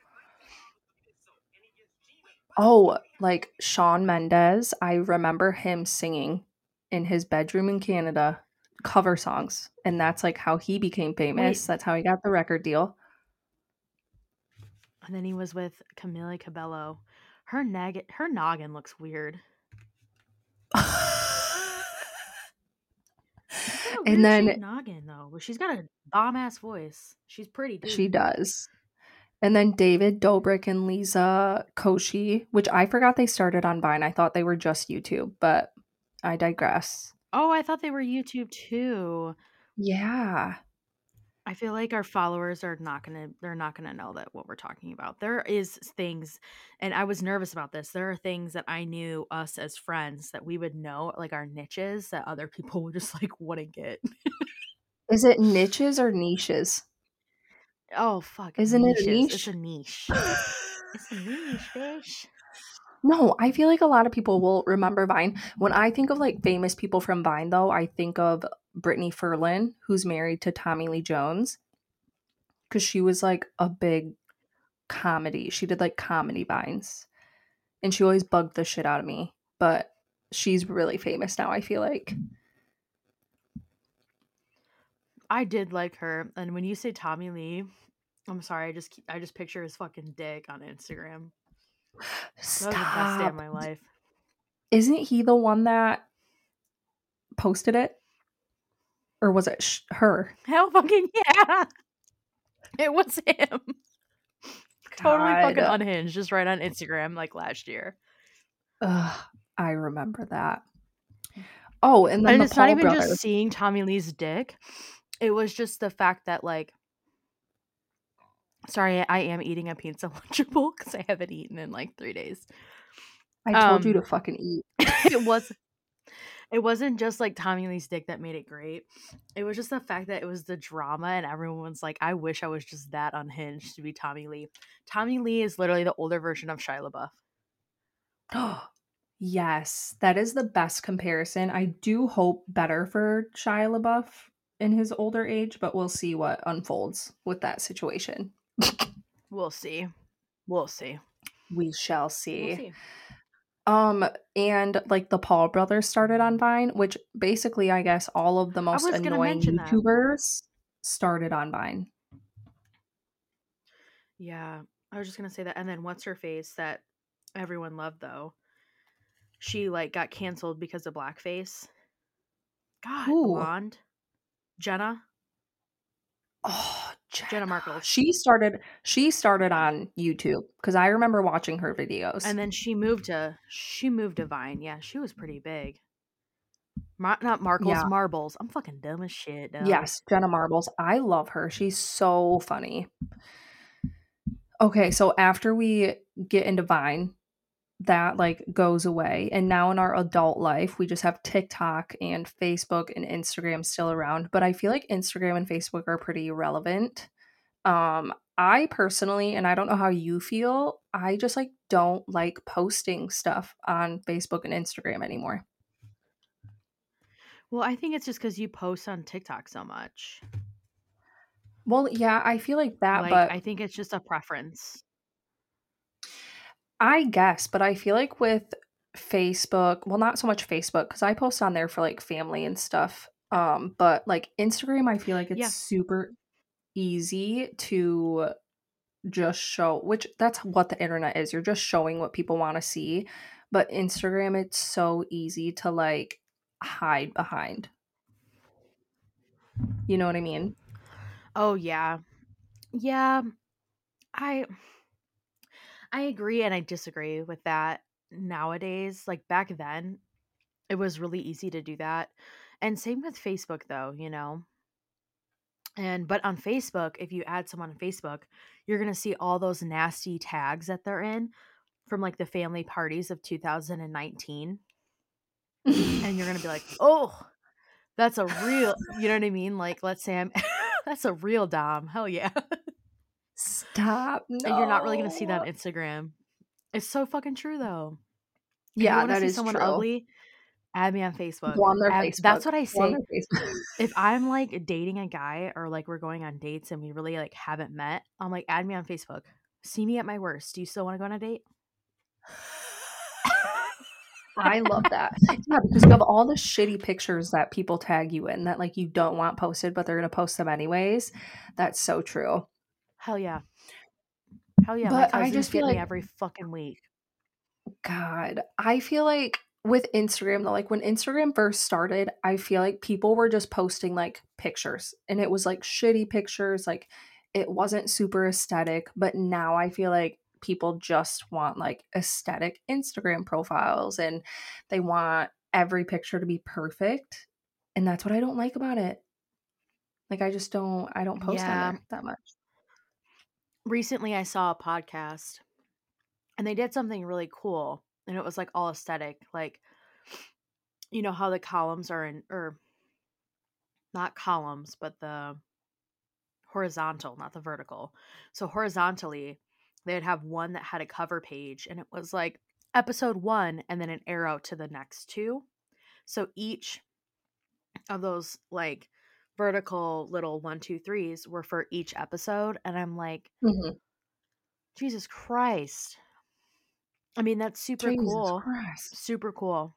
Oh, like Shawn Mendes. I remember him singing in his bedroom in Canada cover songs. And that's like how he became famous. Wait. That's how he got the record deal. And then he was with Camila Cabello. Her, nag- her noggin looks weird. And then noggin though, well, she's got a bomb ass voice. She's pretty. Dude. She does. And then David Dobrik and Lisa Koshy, which I forgot they started on Vine. I thought they were just YouTube, but I digress. Oh, I thought they were YouTube too. Yeah. I feel like our followers are not gonna. They're not gonna know that what we're talking about. There is things, and I was nervous about this. There are things that I knew us as friends that we would know, like our niches that other people would just like wouldn't get. Is it niches or niches? Oh fuck! Isn't niches. It a niche? It's a niche. It's a niche, fish. No, I feel like a lot of people will remember Vine. When I think of like famous people from Vine, though, I think of Brittany Ferlin, who's married to Tommy Lee Jones, because she was like a big comedy. She did like comedy Vines, and she always bugged the shit out of me. But she's really famous now, I feel like. I did like her, and when you say Tommy Lee, I'm sorry, I just I just picture his fucking dick on Instagram. Stop. That was the best day of my life. Isn't he the one that posted it? Or was it sh- her? Hell fucking yeah. It was him. Totally fucking unhinged. Just right on Instagram like last year. Ugh, I remember that. Oh, and then and the it's Paul not even brothers. Just seeing Tommy Lee's dick. It was just the fact that like sorry, I am eating a pizza Lunchable because I haven't eaten in like three days. I told um, you to fucking eat. It was It wasn't just like Tommy Lee's dick that made it great. It was just the fact that it was the drama and everyone's like, I wish I was just that unhinged to be Tommy Lee. Tommy Lee is literally the older version of Shia LaBeouf. Oh, yes. That is the best comparison. I do hope better for Shia LaBeouf in his older age, but we'll see what unfolds with that situation. We'll see. We'll see. We shall see. We'll see. Um, and like the Paul brothers started on Vine, which basically, I guess all of the most annoying YouTubers that. started on Vine. Yeah. I was just going to say that. And then what's her face that everyone loved though? She like got canceled because of blackface. God, Ooh. blonde. Jenna. Oh, Jenna. Jenna Marbles. She started she started on YouTube because I remember watching her videos. And then she moved to she moved to Vine. Yeah, she was pretty big. Mar- not Markles, yeah. Marbles. I'm fucking dumb as shit. Dumb. Yes, Jenna Marbles. I love her. She's so funny. Okay, so after we get into Vine, that like goes away. And now in our adult life, we just have TikTok and Facebook and Instagram still around. But I feel like Instagram and Facebook are pretty relevant. Um, I personally, and I don't know how you feel, I just like don't like posting stuff on Facebook and Instagram anymore. Well, I think it's just because you post on TikTok so much. Well, yeah, I feel like that, like, but I think it's just a preference. I guess, but I feel like with Facebook, well, not so much Facebook, because I post on there for like family and stuff. Um, but like Instagram, I feel like it's yeah. super easy to just show, which that's what the internet is. You're just showing what people want to see. But Instagram, it's so easy to like hide behind. You know what I mean? Oh, yeah. Yeah. I... I agree and I disagree with that nowadays. Like back then, it was really easy to do that. And same with Facebook though, you know. And but on Facebook, if you add someone on Facebook, you're going to see all those nasty tags that they're in from like the family parties of two thousand nineteen. And you're going to be like, "Oh, that's a real," you know what I mean? Like let's say I'm that's a real dom. Hell yeah. Stop. No. And you're not really going to see that on Instagram. It's so fucking true, though. If yeah, you want to see someone true. ugly, add me on Facebook. Go on their add, Facebook. That's what I say. If I'm like dating a guy or like we're going on dates and we really like haven't met, I'm like, add me on Facebook. See me at my worst. Do you still want to go on a date? I love that. Yeah, because you have all the shitty pictures that people tag you in that like you don't want posted, but they're going to post them anyways. That's so true. Hell yeah. Hell yeah. But I just feel like every fucking week. God, I feel like with Instagram, though, like when Instagram first started, I feel like people were just posting like pictures and it was like shitty pictures. Like it wasn't super aesthetic, but now I feel like people just want like aesthetic Instagram profiles and they want every picture to be perfect. And that's what I don't like about it. Like I just don't, I don't post yeah. on there that much. Recently, I saw a podcast and they did something really cool and it was like all aesthetic, like, you know, how the columns are in, or not columns, but the horizontal, not the vertical. So horizontally, they'd have one that had a cover page and it was like episode one and then an arrow to the next two. So each of those like vertical little one, two, threes were for each episode. And I'm like, mm-hmm. Jesus Christ. I mean, that's super Jesus cool. Christ. Super cool.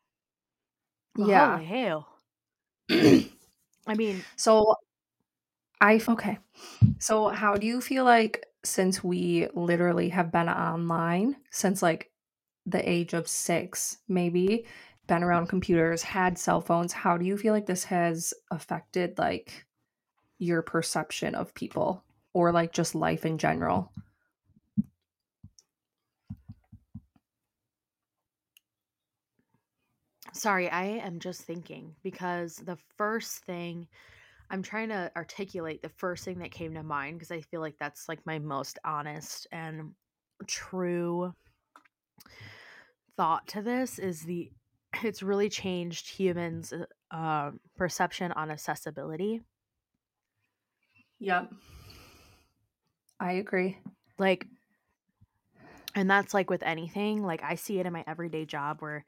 Well, yeah. Holy hell. I mean, so I, okay. So how do you feel like since we literally have been online since like the age of six, maybe, been around computers, had cell phones, how do you feel like this has affected like your perception of people or like just life in general? Sorry, I am just thinking because the first thing I'm trying to articulate, the first thing that came to mind, because I feel like that's like my most honest and true thought to this is the it's really changed humans' uh, perception on accessibility. Yep. I agree. Like, and that's like with anything, like I see it in my everyday job where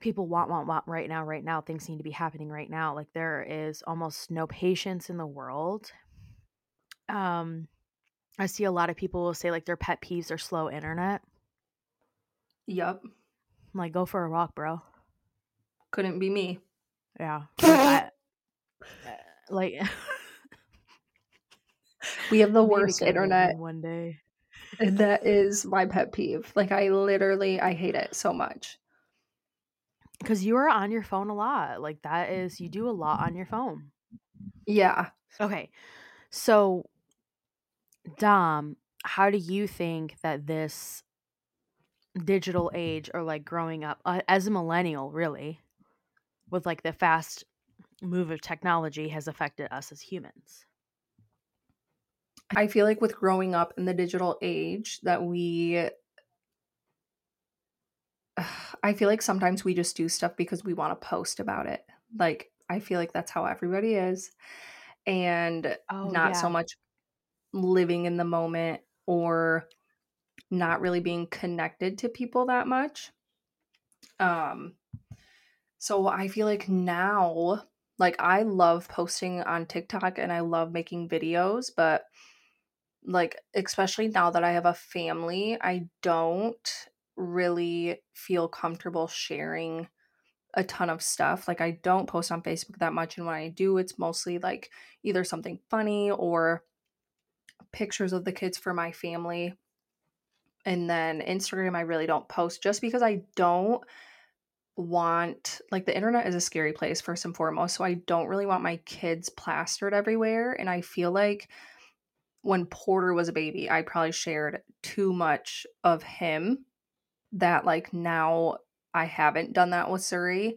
people want, want, want right now, right now, things need to be happening right now. Like there is almost no patience in the world. Um, I see a lot of people will say like their pet peeves are slow internet. Yep. I'm like, go for a walk, bro. Couldn't be me. Yeah. I, like we have the worst internet one day. That is my pet peeve. Like I literally I hate it so much. Cause you are on your phone a lot. Like that is you do a lot on your phone. Yeah. Okay. So Dom, how do you think that this digital age or like growing up uh, as a millennial really with like the fast move of technology has affected us as humans. I feel like with growing up in the digital age that we, I feel like sometimes we just do stuff because we want to post about it. Like, I feel like that's how everybody is, and oh, not yeah. so much living in the moment or not really being connected to people that much. Um, so I feel like now, like, I love posting on TikTok and I love making videos, but like, especially now that I have a family, I don't really feel comfortable sharing a ton of stuff. Like, I don't post on Facebook that much, and when I do, it's mostly like either something funny or pictures of the kids for my family. And then Instagram, I really don't post just because I don't want, like, the internet is a scary place first and foremost. So I don't really want my kids plastered everywhere. And I feel like when Porter was a baby, I probably shared too much of him that, like, now I haven't done that with Suri.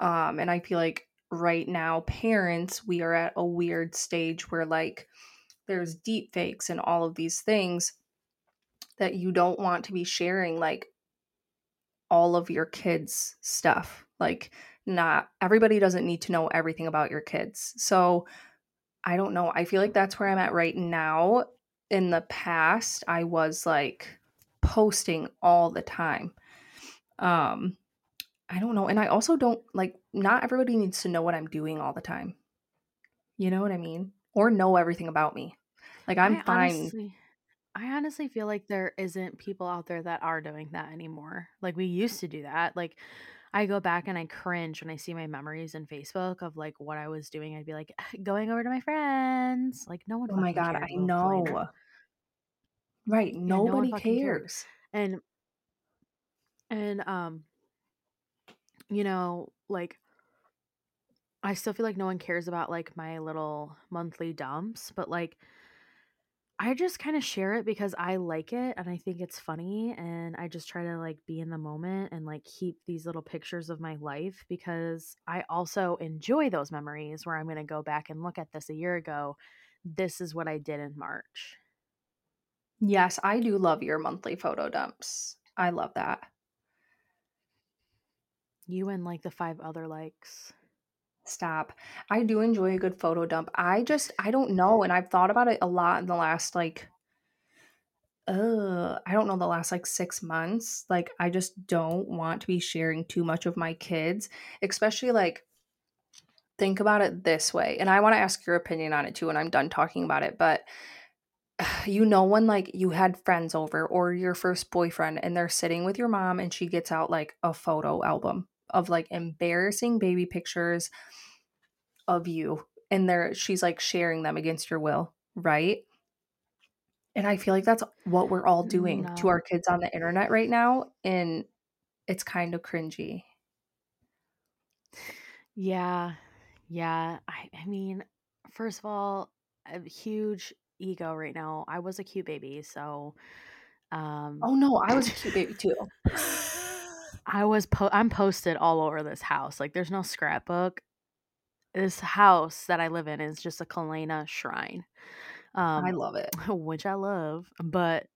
Um, and I feel like right now, parents, we are at a weird stage where, like, there's deep fakes and all of these things that you don't want to be sharing, like, all of your kids' stuff. Like, not everybody doesn't need to know everything about your kids. So I don't know. I feel like that's where I'm at right now. In the past, I was like posting all the time. Um, I don't know. And I also don't, like, not everybody needs to know what I'm doing all the time. You know what I mean? Or know everything about me. Like, I'm I fine. Honestly, I honestly feel like there isn't people out there that are doing that anymore. Like, we used to do that. Like, I go back and I cringe when I see my memories in Facebook of, like, what I was doing. I'd be like, going over to my friends. Like, no one. Oh my God, I know. Later. Right. Nobody yeah, no cares. cares. And, and, um, you know, like, I still feel like no one cares about, like, my little monthly dumps, but, like, I just kind of share it because I like it and I think it's funny, and I just try to, like, be in the moment and, like, keep these little pictures of my life because I also enjoy those memories where I'm going to go back and look at this a year ago. This is what I did in March. Yes, I do love your monthly photo dumps. I love that. You and, like, the five other likes. Stop. I do enjoy a good photo dump. I just, I don't know. And I've thought about it a lot in the last, like, uh, I don't know, the last, like, six months. Like, I just don't want to be sharing too much of my kids, especially, like, think about it this way. And I want to ask your opinion on it too, and I'm done talking about it, but you know, when, like, you had friends over or your first boyfriend and they're sitting with your mom and she gets out, like, a photo album of, like, embarrassing baby pictures of you, and there she's, like, sharing them against your will, right? And I feel like that's what we're all doing no. to our kids on the internet right now, and it's kind of cringy. Yeah, yeah. I, I mean, first of all, a huge ego right now. I was a cute baby, so. Um... Oh no, I was a cute baby too. I was, po- I'm posted all over this house. Like, there's no scrapbook. This house that I live in is just a Kalena shrine. Um, I love it. Which I love, but,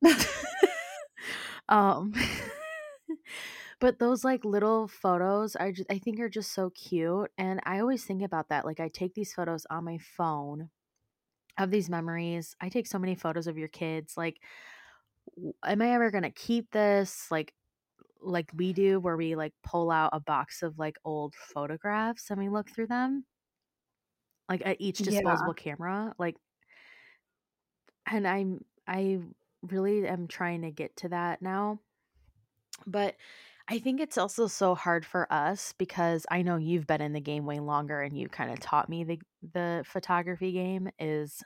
um, but those, like, little photos, I just, I think are just so cute. And I always think about that. Like, I take these photos on my phone of these memories. I take so many photos of your kids. Like, am I ever going to keep this? Like, like we do where we, like, pull out a box of, like, old photographs and we look through them, like, at each disposable yeah. camera, like, and I'm, I really am trying to get to that now, but I think it's also so hard for us because I know you've been in the game way longer, and you kind of taught me the, the photography game is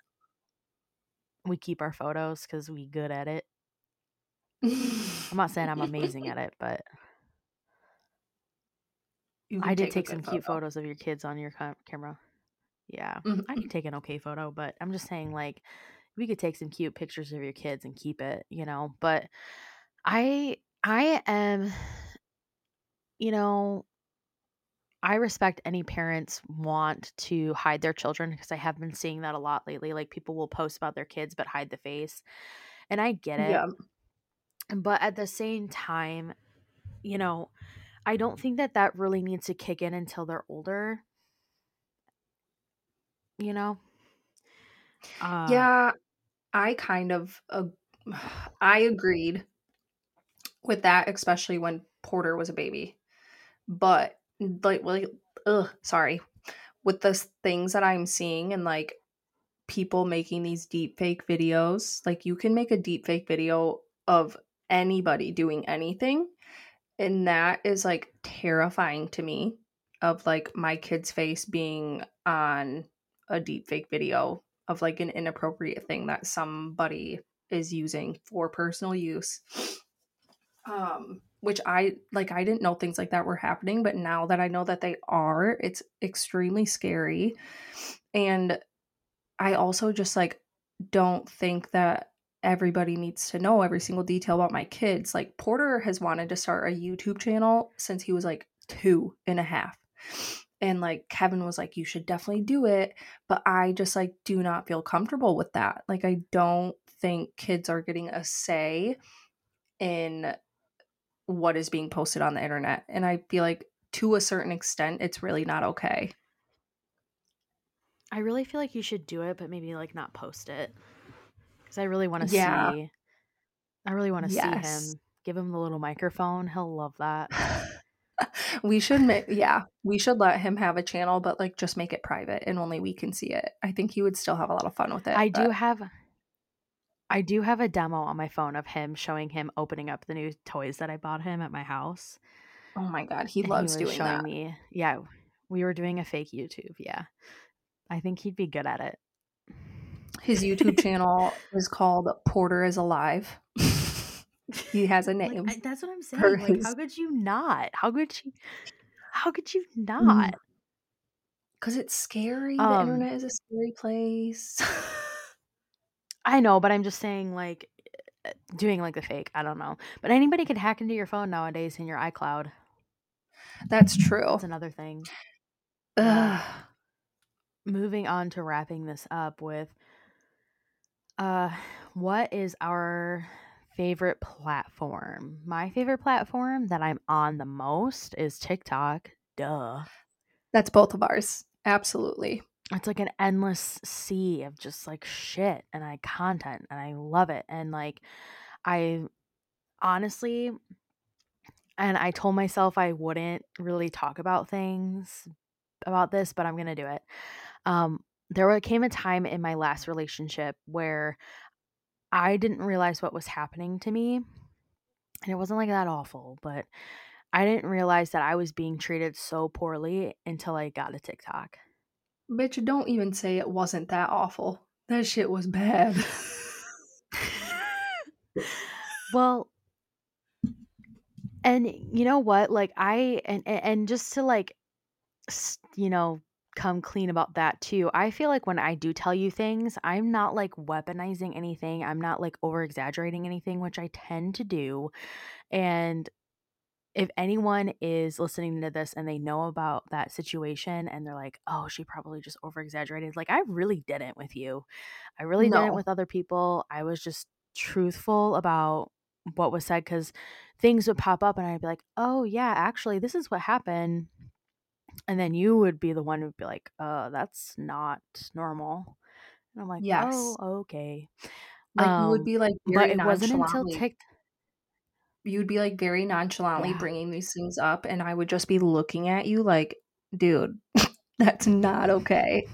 we keep our photos 'cause we good at it. I'm not saying I'm amazing at it, but I did take, take some photo. Cute photos of your kids on your com- camera. Yeah, mm-hmm. I could take an okay photo, but I'm just saying, like, we could take some cute pictures of your kids and keep it, you know. But I, I am, you know, I respect any parents want to hide their children, because I have been seeing that a lot lately. Like, people will post about their kids but hide the face. And I get it. Yeah. But at the same time, you know, I don't think that that really needs to kick in until they're older. You know? Uh, yeah, I kind of, uh, I agreed with that, especially when Porter was a baby. But like, like ugh, sorry, with the things that I'm seeing and like people making these deep fake videos, like you can make a deep fake video of anybody doing anything. And that is like terrifying to me, of like my kid's face being on a deep fake video of like an inappropriate thing that somebody is using for personal use. Um, which I, like, I didn't know things like that were happening, but now that I know that they are, it's extremely scary. And I also just, like, don't think that everybody needs to know every single detail about my kids. Like, Porter has wanted to start a YouTube channel since he was, like, two and a half. And, like, Kevin was like, you should definitely do it. But I just, like, do not feel comfortable with that. Like, I don't think kids are getting a say in what is being posted on the internet. And I feel like to a certain extent, it's really not okay. I really feel like you should do it, but maybe like not post it. Cause I really want to yeah. see, I really want to yes. see him. Give him the little microphone. He'll love that. we should make, yeah, we should let him have a channel, but like just make it private and only we can see it. I think he would still have a lot of fun with it. I but. do have I do have a demo on my phone of him, showing him opening up the new toys that I bought him at my house. Oh my God. He loves doing that. Me, yeah. We were doing a fake YouTube. Yeah. I think he'd be good at it. His YouTube channel is called Porter is Alive. He has a name. Like, I, that's what I'm saying. Like, his... How could you not? How could you, how could you not? Because it's scary. Um, the internet is a scary place. I know, but I'm just saying, like, doing, like, the fake. I don't know. But anybody can hack into your phone nowadays, in your iCloud. That's true. That's another thing. Ugh. Moving on to wrapping this up with, uh, what is our favorite platform? My favorite platform that I'm on the most is TikTok. Duh. That's both of ours. Absolutely. It's like an endless sea of just like shit and I content, and I love it. And like, I honestly, and I told myself I wouldn't really talk about things about this, but I'm going to do it. Um, there came a time in my last relationship where I didn't realize what was happening to me. And it wasn't like that awful, but I didn't realize that I was being treated so poorly until I got a TikTok. Bitch, don't even say it wasn't that awful. That shit was bad. Well, and you know what? Like, I, and, and just to like, you know, come clean about that too. I feel like when I do tell you things, I'm not like weaponizing anything. I'm not like over exaggerating anything, which I tend to do. And if anyone is listening to this and they know about that situation and they're like, oh, she probably just over-exaggerated. Like, I really didn't with you. I really no. didn't with other people. I was just truthful about what was said, because things would pop up and I'd be like, oh, yeah, actually, this is what happened. And then you would be the one who would be like, uh, that's not normal. And I'm like, yes. oh, okay. Like, um, you would be like, but it wasn't until TikTok. You'd be like very nonchalantly yeah. bringing these things up, and I would just be looking at you like, dude, that's not okay.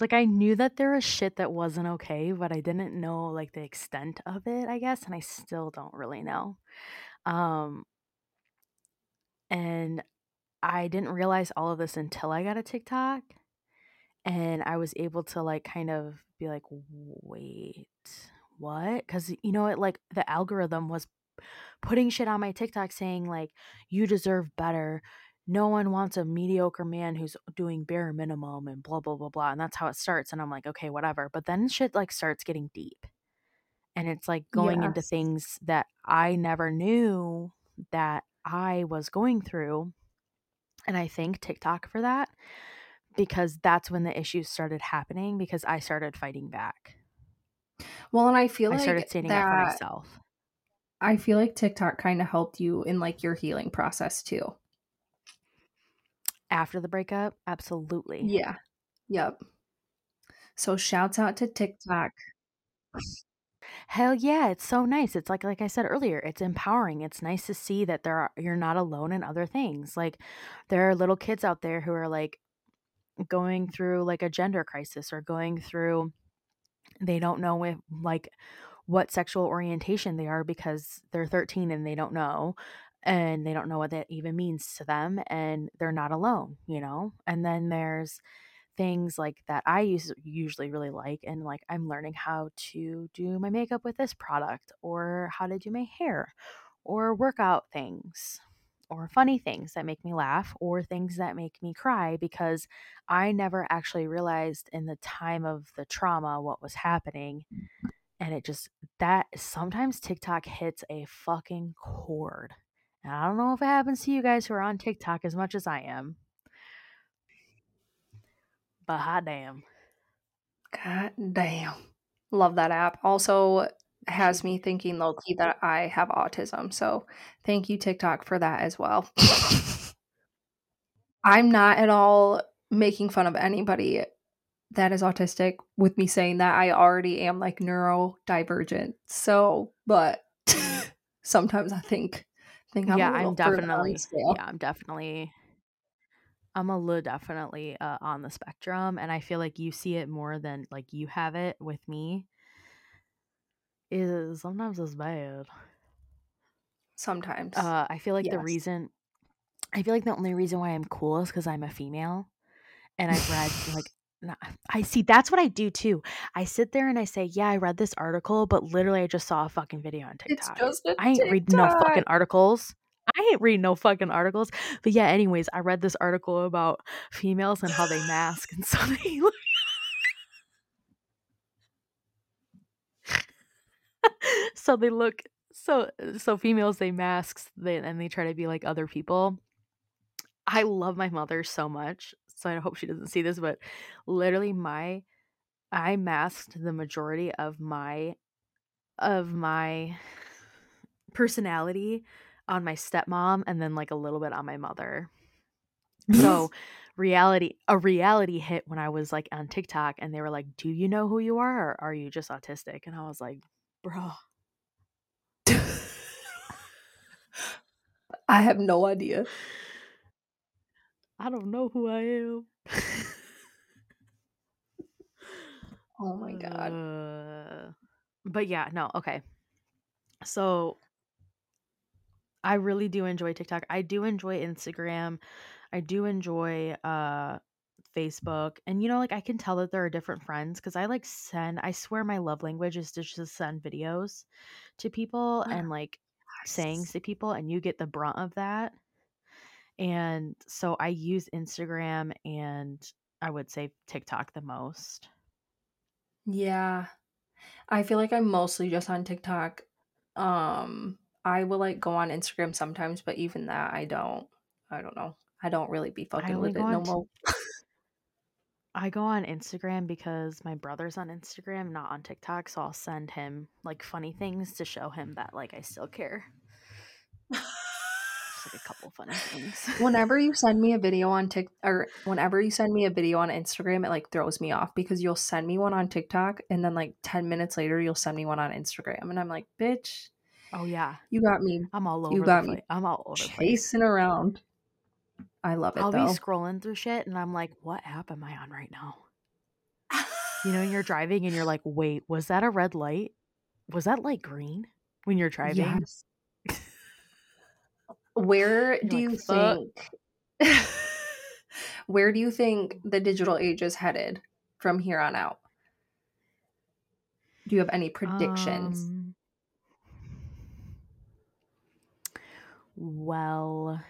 Like, I knew that there was shit that wasn't okay, but I didn't know like the extent of it, I guess. And I still don't really know. Um, and I didn't realize all of this until I got a TikTok, and I was able to like kind of be like, wait, what? Because you know it, like the algorithm was putting shit on my TikTok saying like, you deserve better, no one wants a mediocre man who's doing bare minimum, and blah blah blah blah. And that's how it starts, and I'm like, okay, whatever. But then shit like starts getting deep, and it's like going yes. into things that I never knew that I was going through, And I thank TikTok for that, because that's when the issues started happening, because I started fighting back. Well, and I feel I like I started standing that, up for myself. I feel like TikTok kind of helped you in like your healing process too. After the breakup? Absolutely. Yeah. Yep. So shouts out to TikTok. Hell yeah, it's so nice. It's like like I said earlier, it's empowering. It's nice to see that there are, you're not alone in other things. Like there are little kids out there who are like going through like a gender crisis, or going through, they don't know if like what sexual orientation they are, because they're thirteen and they don't know, and they don't know what that even means to them, and they're not alone, you know? And then there's things like that I use, usually really like, and like I'm learning how to do my makeup with this product, or how to do my hair, or workout things, or funny things that make me laugh, or things that make me cry, because I never actually realized in the time of the trauma what was happening. And it just, that sometimes TikTok hits a fucking chord. And I don't know if it happens to you guys who are on TikTok as much as I am. But hot damn. God damn. Love that app. Also has me thinking low-key that I have autism. So thank you, TikTok, for that as well. I'm not at all making fun of anybody that is autistic with me saying that. I already am like neurodivergent. So, but sometimes I think think I'm yeah, a little I'm definitely, yeah, I'm definitely I'm a little definitely uh, on the spectrum, and I feel like you see it more than like you have it with me. Is sometimes it's bad. Sometimes. Uh, I feel like yes. the reason, I feel like the only reason why I'm cool is because I'm a female, and I've read like, not, I see, that's what I do too. I sit there and I say, yeah, I read this article, but literally I just saw a fucking video on TikTok. It's just a I ain't TikTok. read no fucking articles. I ain't read no fucking articles. But yeah, anyways, I read this article about females and how they mask and something like so they look so so females, they masks they, and they try to be like other people. I love my mother so much, so I hope she doesn't see this, but literally my I masked the majority of my of my personality on my stepmom, and then like a little bit on my mother. So reality a reality hit when I was like on TikTok, and they were like, do you know who you are, or are you just autistic? And I was like, bro, I have no idea. I don't know who I am. Oh my god. Uh, but yeah, no, okay. So I really do enjoy TikTok. I do enjoy Instagram. I do enjoy uh Facebook, and you know, like I can tell that there are different friends, because I like send I swear my love language is to just send videos to people, oh, and like yes. sayings to people, and you get the brunt of that. And so I use Instagram and I would say TikTok the most. Yeah, I feel like I'm mostly just on TikTok. um I will like go on Instagram sometimes, but even that I don't I don't know I don't really be fucking with it no more. T- I go on Instagram because my brother's on Instagram, not on TikTok, so I'll send him like funny things to show him that like I still care. Just like a couple funny things. Whenever you send me a video on TikTok, or whenever you send me a video on Instagram, it like throws me off, because you'll send me one on TikTok, and then like ten minutes later you'll send me one on Instagram, and I'm like, bitch. Oh yeah, you got me. I'm all over. You got me. I'm all over. Chasing around. I love it. I'll though. be scrolling through shit, and I'm like, "What app am I on right now?" You know, and you're driving, and you're like, "Wait, was that a red light? Was that light green?" When you're driving, yes. Where do like, you think? Where do you think the digital age is headed from here on out? Do you have any predictions? Um, well.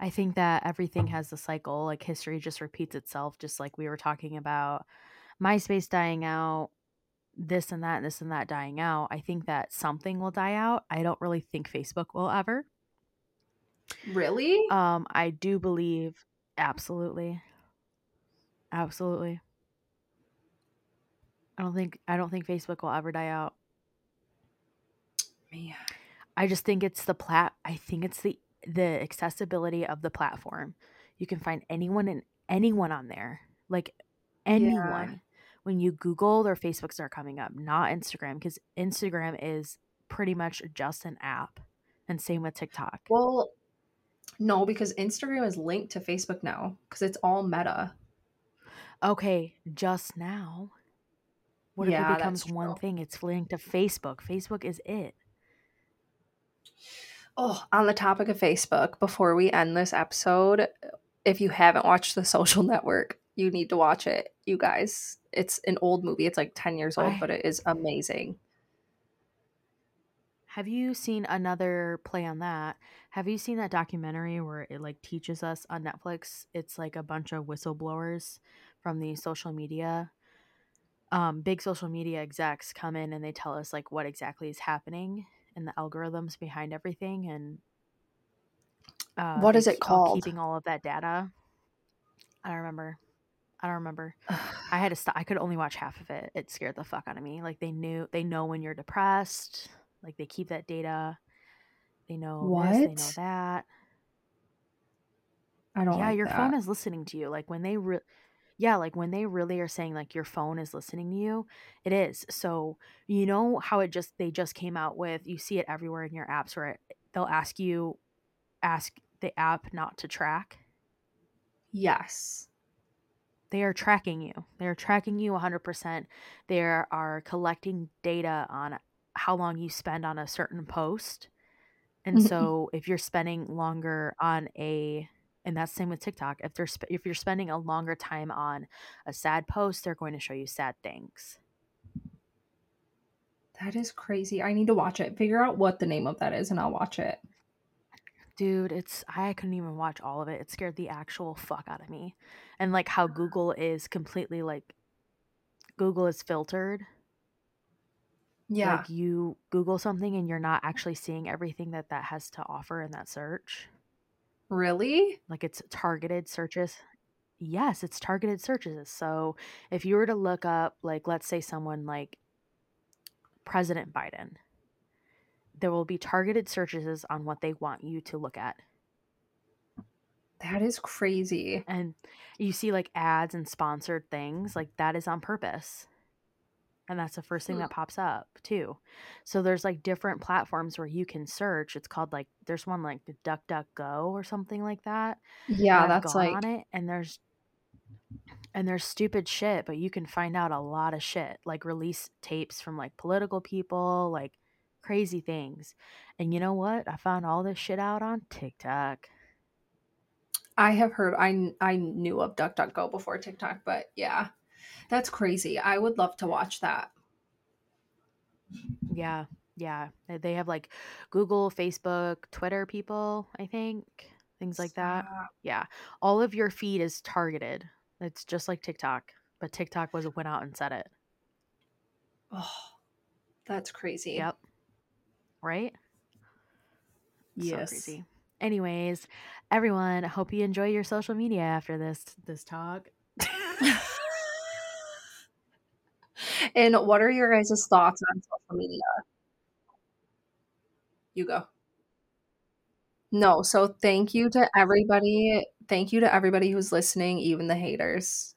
I think that everything has a cycle, like history just repeats itself, just like we were talking about MySpace dying out, this and that, and this and that dying out. I think that something will die out. I don't really think Facebook will ever. Really? Um, I do believe. Absolutely. Absolutely. I don't think I don't think Facebook will ever die out. Man. I just think it's the plat I think it's the the accessibility of the platform. You can find anyone and anyone on there. Like anyone. Yeah. When you Google, their Facebooks are coming up, not Instagram, because Instagram is pretty much just an app. And same with TikTok. Well, no, because Instagram is linked to Facebook now because it's all Meta. Okay, just now. What yeah, if it becomes one thing? It's linked to Facebook. Facebook is it. Oh, on the topic of Facebook, before we end this episode, if you haven't watched The Social Network, you need to watch it, you guys. It's an old movie. It's like ten years old, I... but it is amazing. Have you seen another play on that? Have you seen that documentary where it like teaches us on Netflix? It's like a bunch of whistleblowers from the social media. Um, big social media execs come in and they tell us like what exactly is happening and the algorithms behind everything. And uh, what is it called? Keeping all of that data. I don't remember. I don't remember. I had to stop. I could only watch half of it. It scared the fuck out of me. Like they knew, they know when you're depressed. Like, they keep that data. They know what? This, they know that. I don't Yeah, like your that. Phone is listening to you. Like, when they re- yeah, like, when they really are saying, like, your phone is listening to you, it is. So, you know how it just, they just came out with, you see it everywhere in your apps where it, they'll ask you, ask the app not to track. Yes. They are tracking you. They are tracking you one hundred percent. They are collecting data on how long you spend on a certain post. And so if you're spending longer on a, and that's the same with TikTok, if they're, sp- if you're spending a longer time on a sad post, they're going to show you sad things. That is crazy. I need to watch it. Figure out what the name of that is and I'll watch it. Dude, it's, I couldn't even watch all of it. It scared the actual fuck out of me. And like how Google is completely like, Google is filtered. Yeah. Like you Google something and you're not actually seeing everything that that has to offer in that search. Really? Like it's targeted searches. Yes, it's targeted searches. So if you were to look up, like, let's say someone like President Biden, there will be targeted searches on what they want you to look at. That is crazy. And you see like ads and sponsored things, like that is on purpose. And that's the first thing that pops up too. So there's like different platforms where you can search. It's called like, there's one like the DuckDuckGo or something like that. Yeah, that's like on it. And there's and there's stupid shit, but you can find out a lot of shit, like release tapes from like political people, like crazy things. And you know what? I found all this shit out on TikTok. I have heard. I I knew of DuckDuckGo before TikTok, but yeah. That's crazy. I would love to watch that. Yeah. Yeah. They have like Google, Facebook, Twitter people, I think. Things like that. Yeah. All of your feed is targeted. It's just like TikTok. But TikTok was went out and said it. Oh, that's crazy. Yep. Right? Yes. So crazy. Anyways, everyone, hope you enjoy your social media after this this talk. And what are your guys' thoughts on social media? You go. No, so thank you to everybody. Thank you to everybody who's listening, even the haters.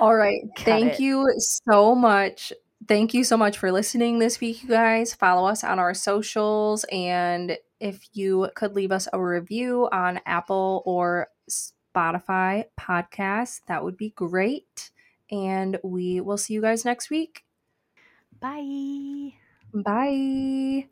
All right. Cut thank it. you so much. Thank you so much for listening this week, you guys. Follow us on our socials. And if you could leave us a review on Apple or Spotify podcast, that would be great. And we will see you guys next week. Bye. Bye.